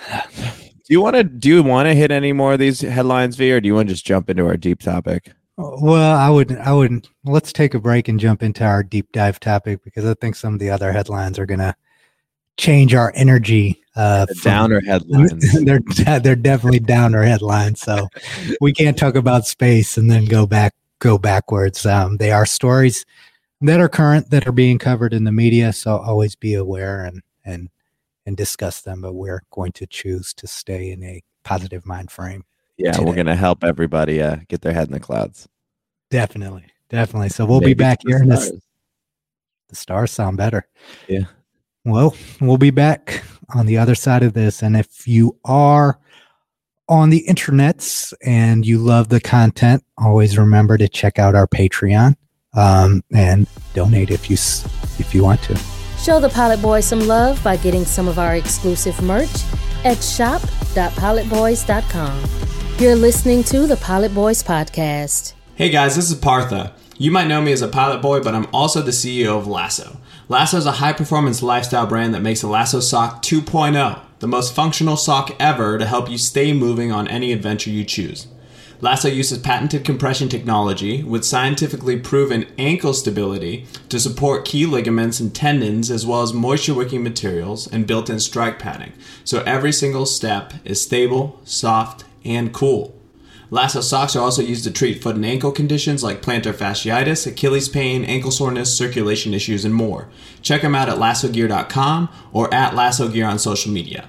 Do you want to, do you want to hit any more of these headlines, V, or do you want to just jump into our deep topic? Well, I wouldn't, I wouldn't, let's take a break and jump into our deep dive topic, because I think some of the other headlines are going to change our energy. Uh, downer headlines. they're they're definitely downer headlines. So we can't talk about space and then go back go backwards. Um, they are stories that are current that are being covered in the media. So always be aware and and and discuss them. But we're going to choose to stay in a positive mind frame. Yeah, today. We're going to help everybody uh, get their head in the clouds. Definitely, definitely. So we'll Maybe be back here. The stars. the stars sound better. Yeah. Well, we'll be back on the other side of this. And if you are on the internets and you love the content, always remember to check out our Patreon um, and donate if you if you want to. Show the Pilot Boys some love by getting some of our exclusive merch at shop dot pilot boys dot com. You're listening to the Pilot Boys Podcast. Hey guys, this is Partha. You might know me as a Pilot Boy, but I'm also the C E O of Lasso. Lasso is a high-performance lifestyle brand that makes the Lasso Sock two point oh, the most functional sock ever to help you stay moving on any adventure you choose. Lasso uses patented compression technology with scientifically proven ankle stability to support key ligaments and tendons, as well as moisture-wicking materials and built-in strike padding, so every single step is stable, soft, and cool. Lasso socks are also used to treat foot and ankle conditions like plantar fasciitis, Achilles pain, ankle soreness, circulation issues, and more. Check them out at lasso gear dot com or at lassogear on social media.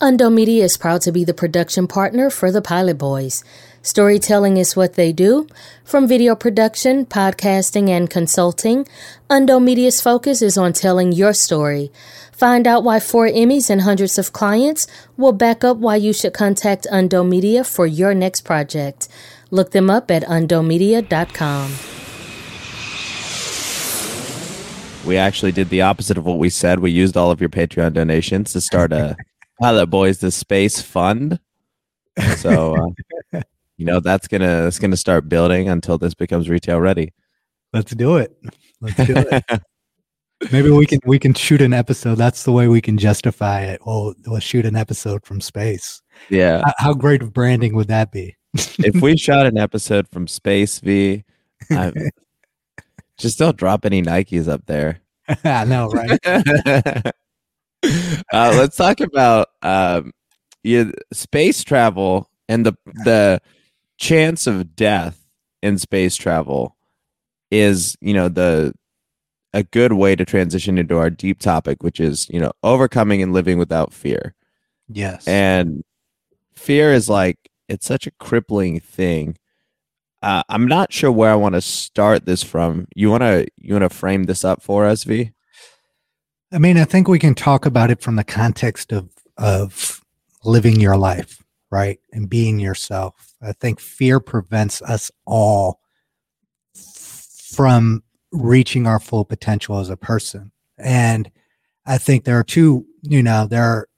Undo Media is proud to be the production partner for the Pilot Boys. Storytelling is what they do. From video production, podcasting, and consulting, Undo Media's focus is on telling your story. Find out why four Emmys and hundreds of clients will back up why you should contact Undo Media for your next project. Look them up at undo media dot com. We actually did the opposite of what we said. We used all of your Patreon donations to start a Pilot Boys the Space Fund. So, uh, you know, that's going to it's gonna start building until this becomes retail ready. Let's do it. Let's do it. Maybe we can we can shoot an episode. That's the way we can justify it. We'll, we'll shoot an episode from space. Yeah. How, how great of branding would that be? If we shot an episode from space, V, I'm, just don't drop any Nikes up there. I know, right? uh, let's talk about um, you, space travel and the the chance of death in space travel is, you know, the... a good way to transition into our deep topic, which is, you know, overcoming and living without fear. Yes. And fear is like, it's such a crippling thing. Uh, I'm not sure where I want to start this from. You want to, you want to frame this up for us, V? I mean, I think we can talk about it from the context of, of living your life, right? And being yourself. I think fear prevents us all from reaching our full potential as a person. And I think there are two, you know, there are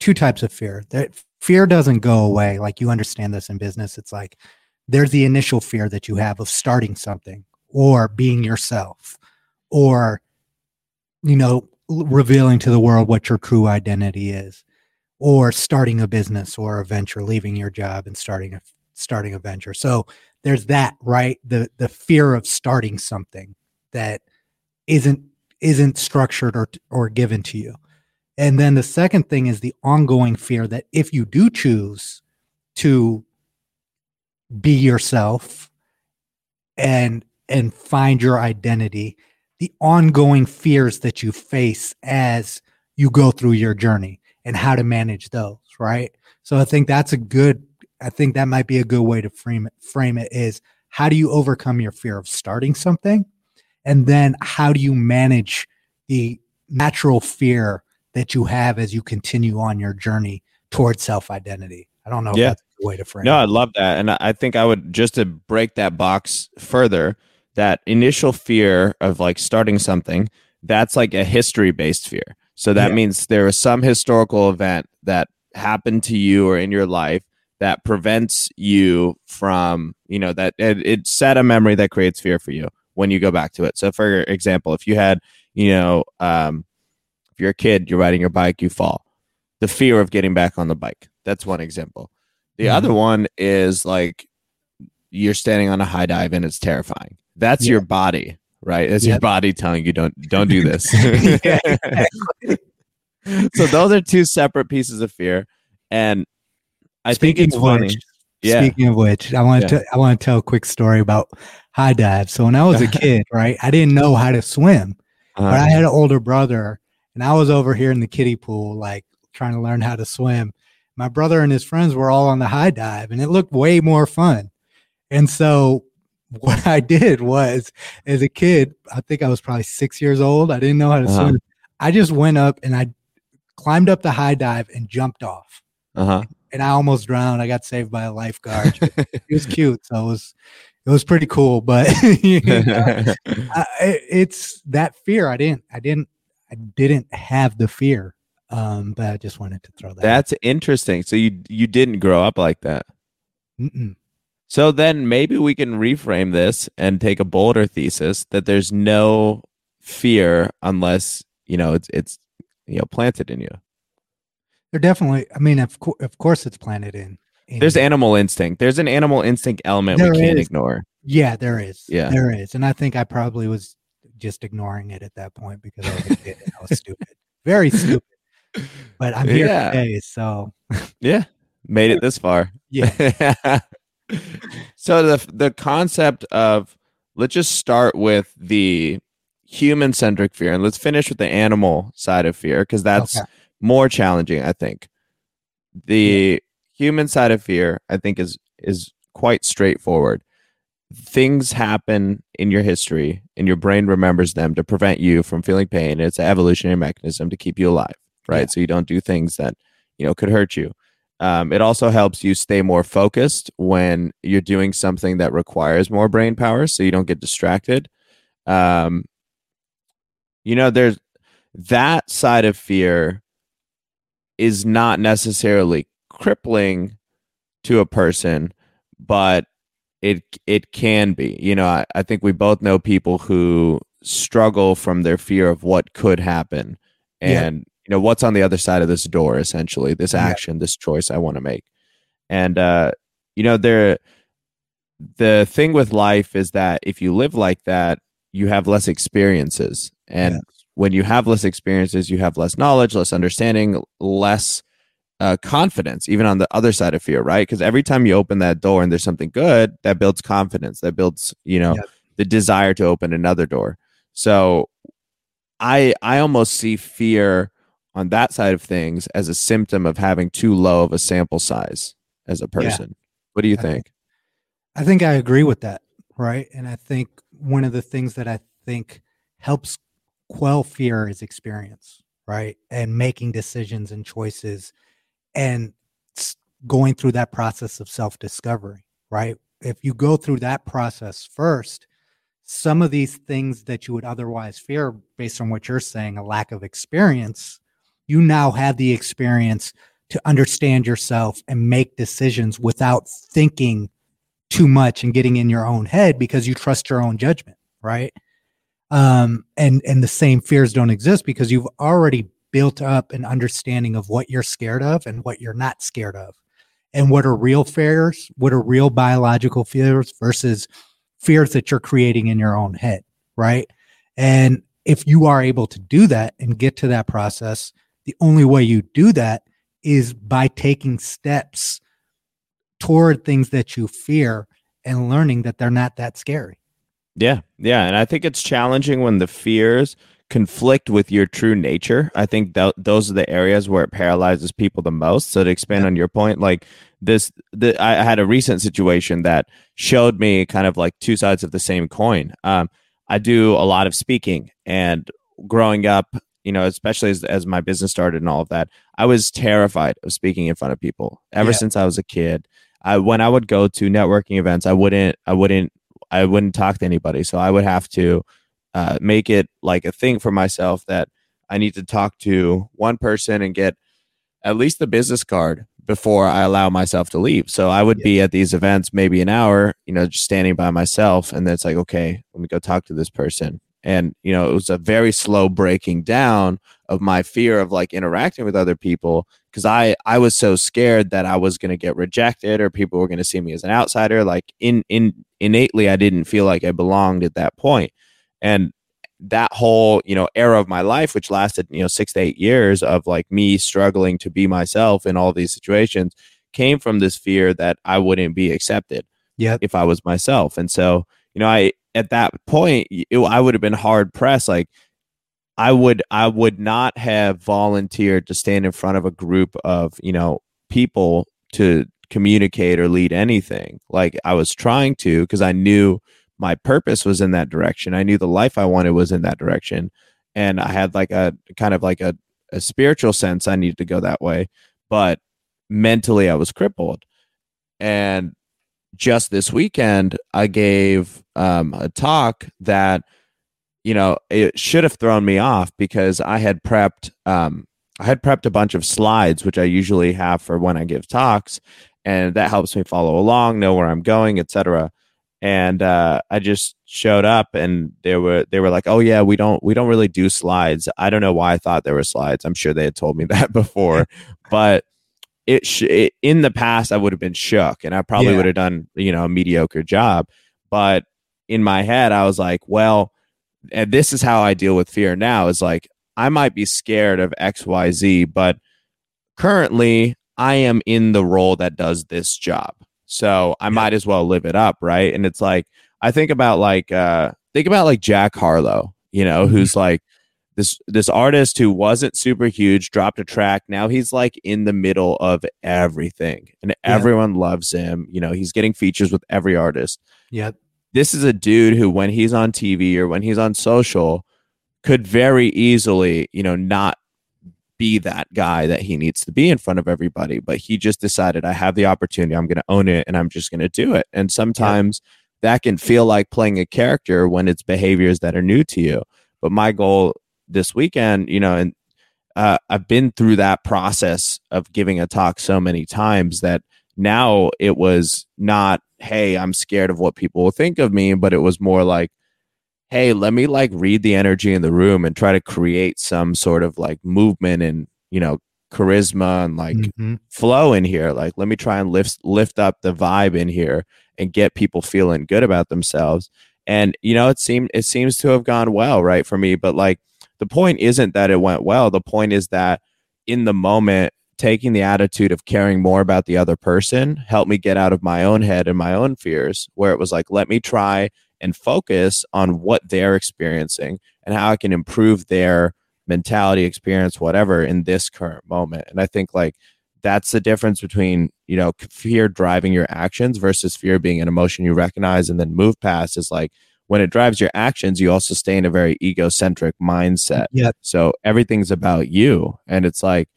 two types of fear. That fear doesn't go away. Like, you understand this in business. It's like, there's the initial fear that you have of starting something or being yourself or, you know, revealing to the world what your true identity is, or starting a business or a venture, leaving your job and starting a, starting a venture. So there's that, right? The, the fear of starting something that isn't isn't structured or or given to you. And then the second thing is the ongoing fear that if you do choose to be yourself and and find your identity, the ongoing fears that you face as you go through your journey and how to manage those, right? So I think that's a good, I think that might be a good way to frame it, frame it is how do you overcome your fear of starting something? And then how do you manage the natural fear that you have as you continue on your journey towards self-identity? I don't know yeah. if that's a way to frame no, it. No, I love that. And I think I would, just to break that box further, that initial fear of like starting something, that's like a history-based fear. So that yeah. means there is some historical event that happened to you or in your life that prevents you from, you know, that it, it set a memory that creates fear for you when you go back to it. So for example, if you had, you know, um, if you're a kid, you're riding your bike, you fall. The fear of getting back on the bike. That's one example. The mm-hmm. other one is like you're standing on a high dive and it's terrifying. That's yeah. your body, right? That's yep. your body telling you don't don't do this. yeah, exactly. So those are two separate pieces of fear. And I speaking think it's of funny. Which, yeah. Speaking of which, I want yeah. to I want to tell a quick story about high dives. So when I was a kid, right, I didn't know how to swim, um, but I had an older brother, and I was over here in the kiddie pool, like trying to learn how to swim. My brother and his friends were all on the high dive, and it looked way more fun. And so what I did was, as a kid, I think I was probably six years old. I didn't know how to uh-huh. swim. I just went up and I climbed up the high dive and jumped off. Uh-huh. And I almost drowned. I got saved by a lifeguard. It was cute, so it was it was pretty cool. But you know, I, it's that fear. I didn't. I didn't. I didn't have the fear. Um, but I just wanted to throw that. That's out. Interesting. So you you didn't grow up like that. Mm-mm. So then maybe we can reframe this and take a bolder thesis that there's no fear unless, you know, it's it's you know planted in you. There definitely. I mean, of co- of course, it's planted in. in There's animal instinct. There's an animal instinct element we can't is. ignore. Yeah, there is. Yeah, there is. And I think I probably was just ignoring it at that point because I was, a kid and I was stupid, very stupid. But I'm here yeah. today, so yeah, made it this far. Yeah. So the the concept of, let's just start with the human centric fear and let's finish with the animal side of fear because that's okay. more challenging, I think. The yeah. human side of fear, I think, is is quite straightforward. Things happen in your history, and your brain remembers them to prevent you from feeling pain. And it's an evolutionary mechanism to keep you alive, right? Yeah. So you don't do things that you know could hurt you. Um, it also helps you stay more focused when you're doing something that requires more brain power, so you don't get distracted. Um, you know, there's that side of fear is not necessarily crippling to a person, but it it can be. You know, I, I think we both know people who struggle from their fear of what could happen, and yeah. you know, what's on the other side of this door, essentially, this action, yeah. this choice I want to make. And, uh, you know, there, the thing with life is that if you live like that, you have less experiences. And yeah. when you have less experiences, you have less knowledge, less understanding, less uh, confidence, even on the other side of fear, right? Because every time you open that door and there's something good, that builds confidence, that builds, you know, yeah. the desire to open another door. So I, I almost see fear on that side of things as a symptom of having too low of a sample size as a person. Yeah. What do you I think? think? I think I agree with that. Right. And I think one of the things that I think helps quell fear is experience, right? And making decisions and choices and going through that process of self-discovery, right? If you go through that process first, some of these things that you would otherwise fear based on what you're saying, a lack of experience, you now have the experience to understand yourself and make decisions without thinking too much and getting in your own head because you trust your own judgment, right? Um, and, and the same fears don't exist because you've already built up an understanding of what you're scared of and what you're not scared of. And what are real fears, what are real biological fears versus fears that you're creating in your own head, right? And if you are able to do that and get to that process, the only way you do that is by taking steps toward things that you fear and learning that they're not that scary. Yeah. Yeah. And I think it's challenging when the fears conflict with your true nature. I think th- those are the areas where it paralyzes people the most. So to expand yeah. on your point, like this, the, I had a recent situation that showed me kind of like two sides of the same coin. Um, I do a lot of speaking, and growing up, you know, especially as, as my business started and all of that, I was terrified of speaking in front of people ever yeah. since I was a kid. I, when I would go to networking events, I wouldn't, I wouldn't, I wouldn't talk to anybody. So I would have to uh, make it like a thing for myself that I need to talk to one person and get at least the business card before I allow myself to leave. So I would yeah. be at these events, maybe an hour, you know, just standing by myself. And then it's like, okay, let me go talk to this person. And, you know, it was a very slow breaking down of my fear of like interacting with other people, because I, I was so scared that I was going to get rejected or people were going to see me as an outsider. Like in, in innately, I didn't feel like I belonged at that point. And that whole, you know, era of my life, which lasted, you know, six to eight years of like me struggling to be myself in all these situations, came from this fear that I wouldn't be accepted yep. if I was myself. And so, you know, I, at that point, it, I would have been hard pressed. Like I would, I would not have volunteered to stand in front of a group of, you know, people to communicate or lead anything. Like I was trying to, because I knew my purpose was in that direction. I knew the life I wanted was in that direction. And I had like a kind of like a, a spiritual sense. I needed to go that way, but mentally I was crippled. And just this weekend, I gave um, a talk that, you know, it should have thrown me off, because I had prepped, um, I had prepped a bunch of slides, which I usually have for when I give talks, and that helps me follow along, know where I'm going, et cetera. And uh, I just showed up, and they were they were like, "Oh yeah, we don't we don't really do slides." I don't know why I thought there were slides. I'm sure they had told me that before, but. It, sh- it in the past I would have been shook, and I probably yeah. would have done, you know, a mediocre job. But in my head, I was like, well, and this is how I deal with fear now, is like, I might be scared of X, Y, Z, but currently I am in the role that does this job. So I yeah. might as well live it up. Right. And it's like, I think about like, uh, think about like Jack Harlow, you know, mm-hmm. who's like, This this artist who wasn't super huge, dropped a track. Now he's like in the middle of everything, and yeah. everyone loves him. You know, he's getting features with every artist. Yeah. This is a dude who, when he's on T V or when he's on social, could very easily, you know, not be that guy that he needs to be in front of everybody. But he just decided, I have the opportunity, I'm going to own it, and I'm just going to do it. And sometimes yeah. that can feel like playing a character when it's behaviors that are new to you. But my goal this weekend, you know, and uh, I've been through that process of giving a talk so many times that now it was not, hey, I'm scared of what people will think of me, but it was more like, hey, let me like read the energy in the room and try to create some sort of like movement and, you know, charisma and like mm-hmm. flow in here. Like, let me try and lift, lift up the vibe in here and get people feeling good about themselves. And, you know, it seemed, it seems to have gone well, right, for me, but like, the point isn't that it went well. The point is that in the moment, taking the attitude of caring more about the other person helped me get out of my own head and my own fears, where it was like, let me try and focus on what they're experiencing and how I can improve their mentality, experience, whatever, in this current moment. And I think like that's the difference between, you know, fear driving your actions versus fear being an emotion you recognize and then move past, is like, when it drives your actions, you also stay in a very egocentric mindset. Yep. So everything's about you. And it's like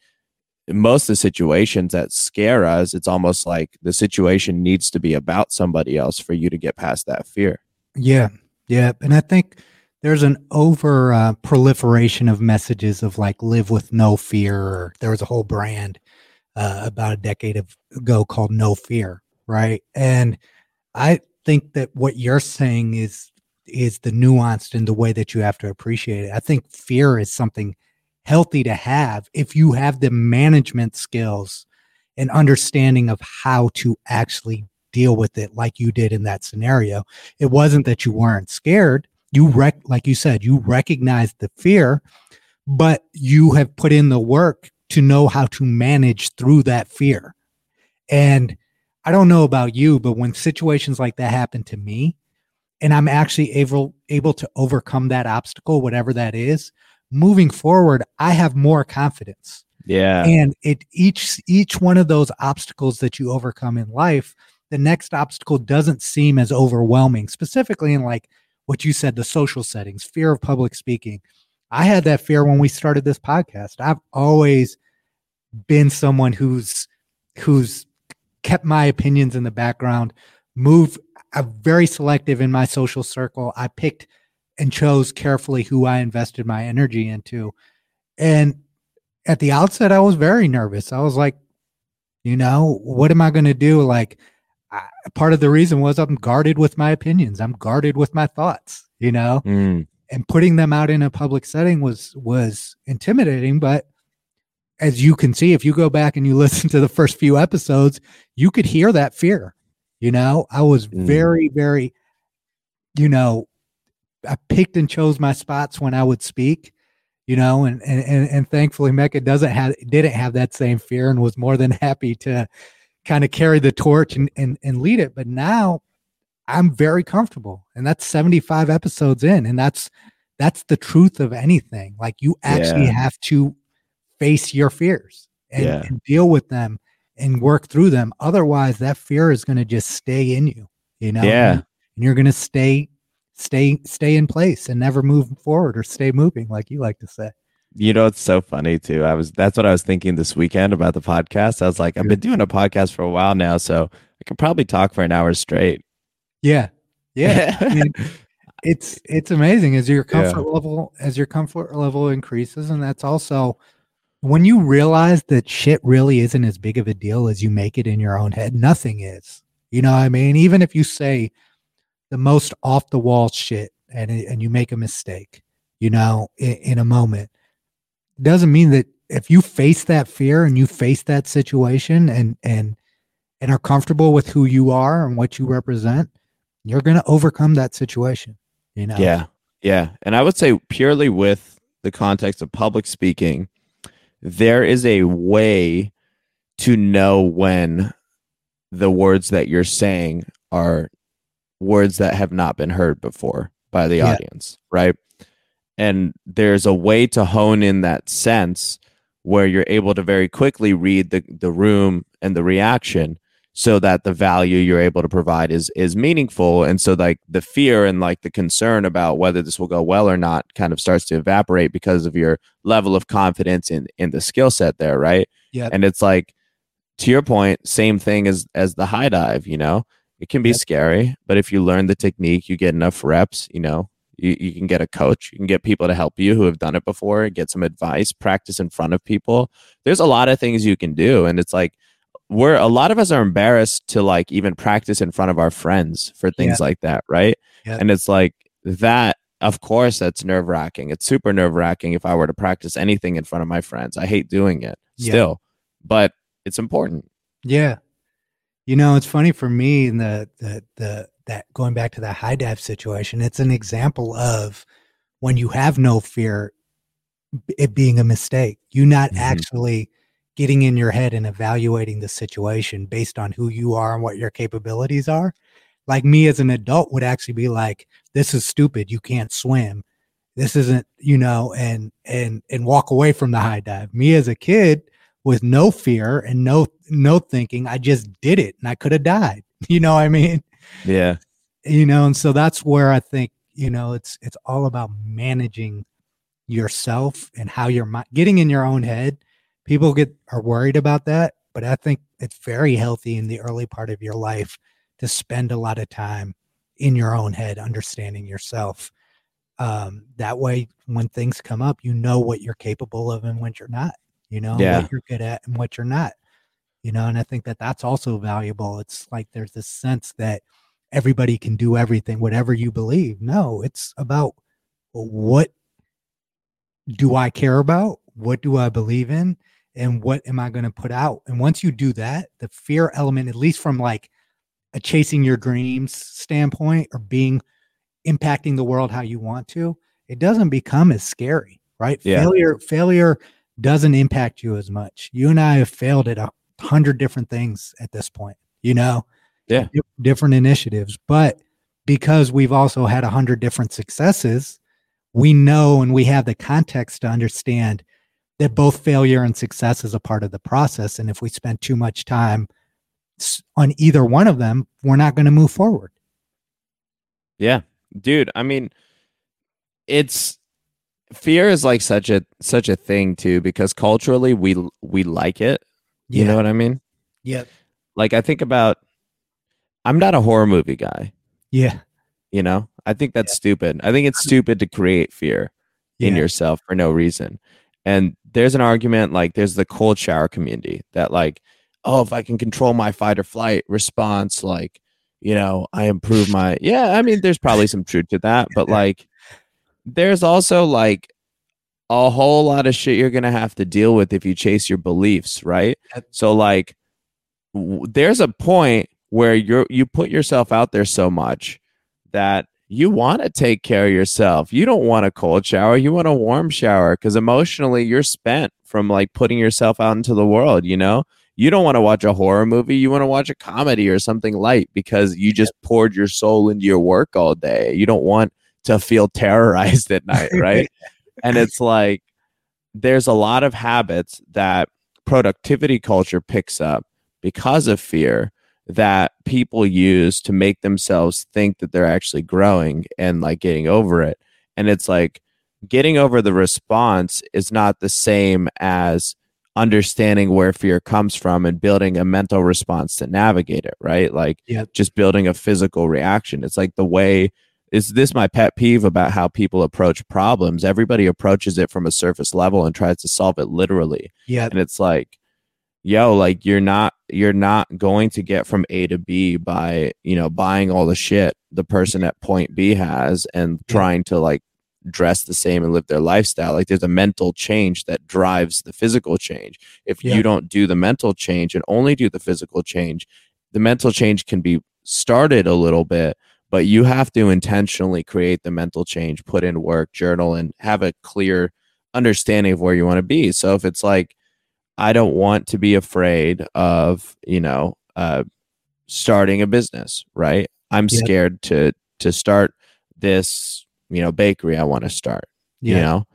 most of the situations that scare us, it's almost like the situation needs to be about somebody else for you to get past that fear. Yeah. Yeah. And I think there's an over uh, proliferation of messages of like, live with no fear. Or there was a whole brand uh, about a decade ago called No Fear. Right. And I think that what you're saying is, is the nuanced in the way that you have to appreciate it. I think fear is something healthy to have if you have the management skills and understanding of how to actually deal with it like you did in that scenario. It wasn't that you weren't scared. You rec like you said, you recognize the fear, but you have put in the work to know how to manage through that fear. And I don't know about you, but when situations like that happen to me, and I'm actually able able to overcome that obstacle, whatever that is, moving forward, I have more confidence. Yeah. And it each each one of those obstacles that you overcome in life, the next obstacle doesn't seem as overwhelming, specifically in like what you said, the social settings, fear of public speaking. I had that fear when we started this podcast. I've always been someone who's who's kept my opinions in the background, moved I'm very selective in my social circle. I picked and chose carefully who I invested my energy into. And at the outset, I was very nervous. I was like, you know, what am I going to do? Like, I, part of the reason was I'm guarded with my opinions. I'm guarded with my thoughts, you know, mm. and putting them out in a public setting was, was intimidating. But as you can see, if you go back and you listen to the first few episodes, you could hear that fear. You know, I was very, very, you know, I picked and chose my spots when I would speak, you know, and, and, and, and thankfully Mecca doesn't have, didn't have that same fear and was more than happy to kind of carry the torch and, and, and lead it. But now I'm very comfortable, and that's seventy-five episodes in. And that's, that's the truth of anything. Like, you actually yeah. have to face your fears and, yeah. and deal with them and work through them. Otherwise, that fear is going to just stay in you, you know, yeah. and you're going to stay, stay, stay in place and never move forward or stay moving, like you like to say. You know, it's so funny too. I was, that's what I was thinking this weekend about the podcast. I was like, I've been doing a podcast for a while now, so I could probably talk for an hour straight. Yeah. Yeah. I mean, it's, it's amazing as your comfort yeah. level, as your comfort level increases. And that's also, when you realize that shit really isn't as big of a deal as you make it in your own head, nothing is, you know what I mean? Even if you say the most off the wall shit and and you make a mistake, you know, in, in a moment, it doesn't mean that if you face that fear and you face that situation and, and, and are comfortable with who you are and what you represent, you're going to overcome that situation, you know? Yeah. Yeah. And I would say purely with the context of public speaking, there is a way to know when the words that you're saying are words that have not been heard before by the yeah. audience, right? And there's a way to hone in that sense where you're able to very quickly read the, the room and the reaction so that the value you're able to provide is is meaningful. And so like the fear and like the concern about whether this will go well or not kind of starts to evaporate because of your level of confidence in in the skill set there, right? Yeah. And it's like, to your point, same thing as as the high dive, you know, it can be yep. scary, but if you learn the technique, you get enough reps, you know, you, you can get a coach, you can get people to help you who have done it before, get some advice, practice in front of people. There's a lot of things you can do. And it's like, we're a lot of us are embarrassed to like even practice in front of our friends for things yeah. like that, right? Yeah. And it's like that, of course, that's nerve wracking. It's super nerve wracking if I were to practice anything in front of my friends. I hate doing it still, yeah. but it's important. Yeah. You know, it's funny for me in the, the, the, that going back to that high dive situation, it's an example of when you have no fear, it being a mistake. You not mm-hmm. actually getting in your head and evaluating the situation based on who you are and what your capabilities are. Like me as an adult would actually be like, this is stupid. You can't swim. This isn't, you know, and, and, and walk away from the high dive. Me as a kid with no fear and no, no thinking, I just did it and I could have died. You know what I mean? Yeah. You know? And so that's where I think, you know, it's, it's all about managing yourself and how you're getting in your own head. People get are worried about that, but I think it's very healthy in the early part of your life to spend a lot of time in your own head, understanding yourself. Um, that way, when things come up, you know what you're capable of and what you're not, you know, yeah. what you're good at and what you're not, you know, and I think that that's also valuable. It's like there's this sense that everybody can do everything, whatever you believe. No, it's about what do I care about? What do I believe in? And what am I going to put out? And once you do that, the fear element, at least from like a chasing your dreams standpoint or being impacting the world how you want to, it doesn't become as scary, right? Yeah. Failure, failure doesn't impact you as much. You and I have failed at a hundred different things at this point, you know, yeah, different initiatives, but because we've also had a hundred different successes, we know, and we have the context to understand that both failure and success is a part of the process. And if we spend too much time on either one of them, we're not going to move forward. Yeah, dude. I mean, it's fear is like such a, such a thing too, because culturally we, we like it. You yeah. know what I mean? Yeah. Like I think about, I'm not a horror movie guy. Yeah. You know, I think that's yeah. stupid. I think it's stupid to create fear yeah. in yourself for no reason. And there's an argument, like there's the cold shower community that like, oh, if I can control my fight or flight response, like, you know, I improve my, yeah, I mean, there's probably some truth to that, but like, there's also like a whole lot of shit you're going to have to deal with if you chase your beliefs. Right. So like, w- there's a point where you're, you put yourself out there so much that you want to take care of yourself. You don't want a cold shower. You want a warm shower because emotionally you're spent from like putting yourself out into the world, you know? You don't want to watch a horror movie. You want to watch a comedy or something light because you just poured your soul into your work all day. You don't want to feel terrorized at night, right? And it's like, there's a lot of habits that productivity culture picks up because of fear that people use to make themselves think that they're actually growing and like getting over it. And it's like getting over the response is not the same as understanding where fear comes from and building a mental response to navigate it, right? Like yep. just building a physical reaction. It's like the way, is this my pet peeve about how people approach problems? Everybody approaches it from a surface level and tries to solve it literally. Yeah. And it's like, yo, like you're not you're not going to get from A to B by, you know, buying all the shit the person at point B has and trying to like dress the same and live their lifestyle. Like there's a mental change that drives the physical change. If yeah. you don't do the mental change and only do the physical change, the mental change can be started a little bit, but you have to intentionally create the mental change, put in work, journal, and have a clear understanding of where you want to be. So if it's like, I don't want to be afraid of, you know, uh, starting a business, right? I'm yep. scared to, to start this, you know, bakery I want to start, yeah. you know,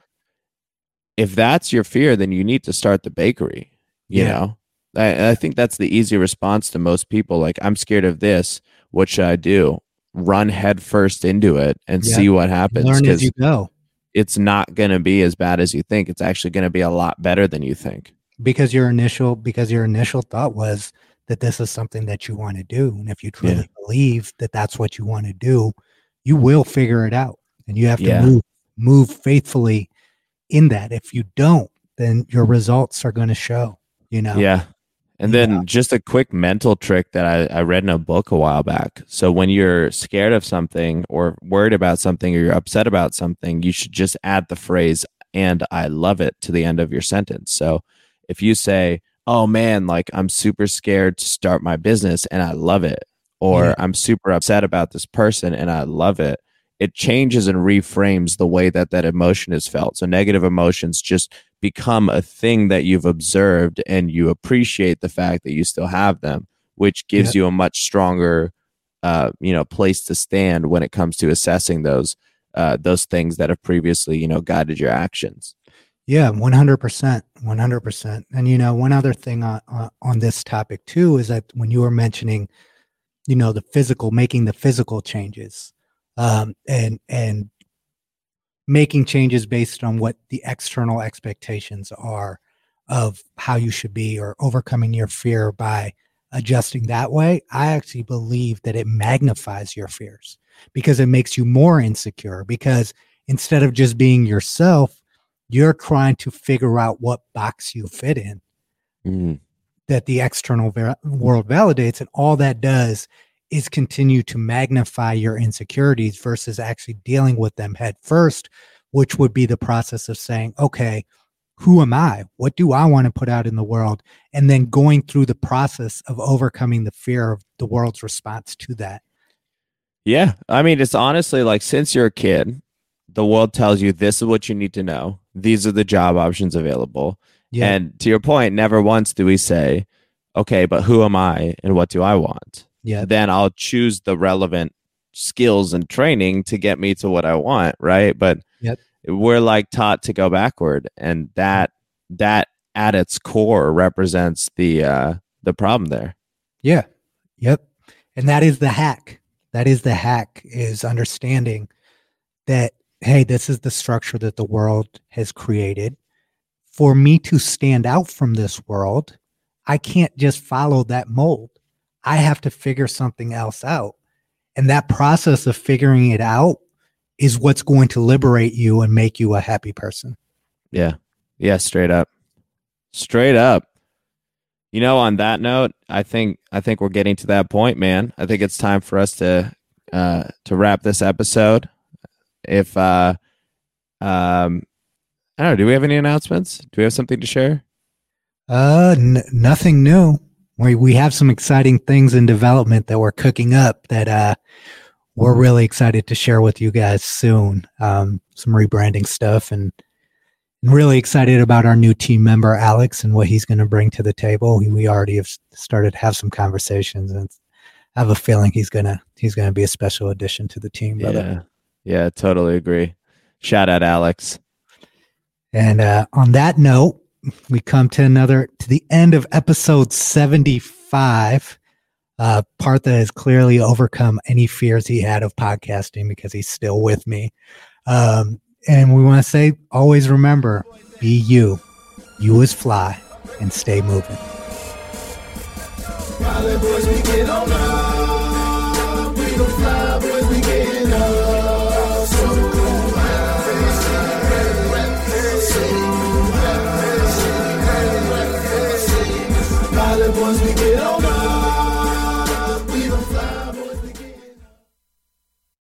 if that's your fear, then you need to start the bakery. You yeah. know, I, I think that's the easy response to most people. Like, I'm scared of this. What should I do? Run head first into it and yeah. see what happens. Learn as you go. It's not going to be as bad as you think. It's actually going to be a lot better than you think. Because your initial, because your initial thought was that this is something that you want to do. And if you truly yeah. believe that that's what you want to do, you will figure it out and you have to yeah. move, move faithfully in that. If you don't, then your results are going to show, you know? Yeah. And you then know? Just a quick mental trick that I, I read in a book a while back. So when you're scared of something or worried about something, or you're upset about something, you should just add the phrase, "and I love it," to the end of your sentence. So if you say, "Oh man, like I'm super scared to start my business and I love it," or yeah. "I'm super upset about this person and I love it," it changes and reframes the way that that emotion is felt. So negative emotions just become a thing that you've observed and you appreciate the fact that you still have them, which gives yeah. you a much stronger, uh, you know, place to stand when it comes to assessing those, uh, those things that have previously, you know, guided your actions. Yeah, one hundred percent, one hundred percent. And, you know, one other thing on, on, on this topic, too, is that when you were mentioning, you know, the physical, making the physical changes um, and and making changes based on what the external expectations are of how you should be, or overcoming your fear by adjusting that way, I actually believe that it magnifies your fears because it makes you more insecure, because instead of just being yourself, you're trying to figure out what box you fit in mm-hmm. that the external ver- world validates. And all that does is continue to magnify your insecurities versus actually dealing with them head first, which would be the process of saying, okay, who am I? What do I want to put out in the world? And then going through the process of overcoming the fear of the world's response to that. Yeah. I mean, it's honestly like since you're a kid, the world tells you this is what you need to know. These are the job options available. Yeah. And to your point, never once do we say, okay, but who am I and what do I want? Yeah. Then I'll choose the relevant skills and training to get me to what I want. Right. But yep. we're like taught to go backward. And that, that at its core represents the, uh, the problem there. Yeah. Yep. And that is the hack. That is the hack, is understanding that, hey, this is the structure that the world has created. For me to stand out from this world, I can't just follow that mold. I have to figure something else out. And that process of figuring it out is what's going to liberate you and make you a happy person. Yeah. Yeah. Straight up. Straight up. You know, on that note, I think I think we're getting to that point, man. I think it's time for us to uh, to wrap this episode. If uh, um, I don't know, do we have any announcements? Do we have something to share? Uh, n- nothing new. We we have some exciting things in development that we're cooking up that uh, we're really excited to share with you guys soon. Um, some rebranding stuff and. I'm really excited about our new team member, Alex, and what he's going to bring to the table. We already have started to have some conversations, and I have a feeling he's going to he's going to be a special addition to the team, brother. Yeah, yeah, totally agree. Shout out, Alex. And uh, on that note, we come to another to the end of episode seventy-five. Uh, Partha has clearly overcome any fears he had of podcasting because he's still with me. Um, And we want to say, always remember, be you. You is fly, and stay moving.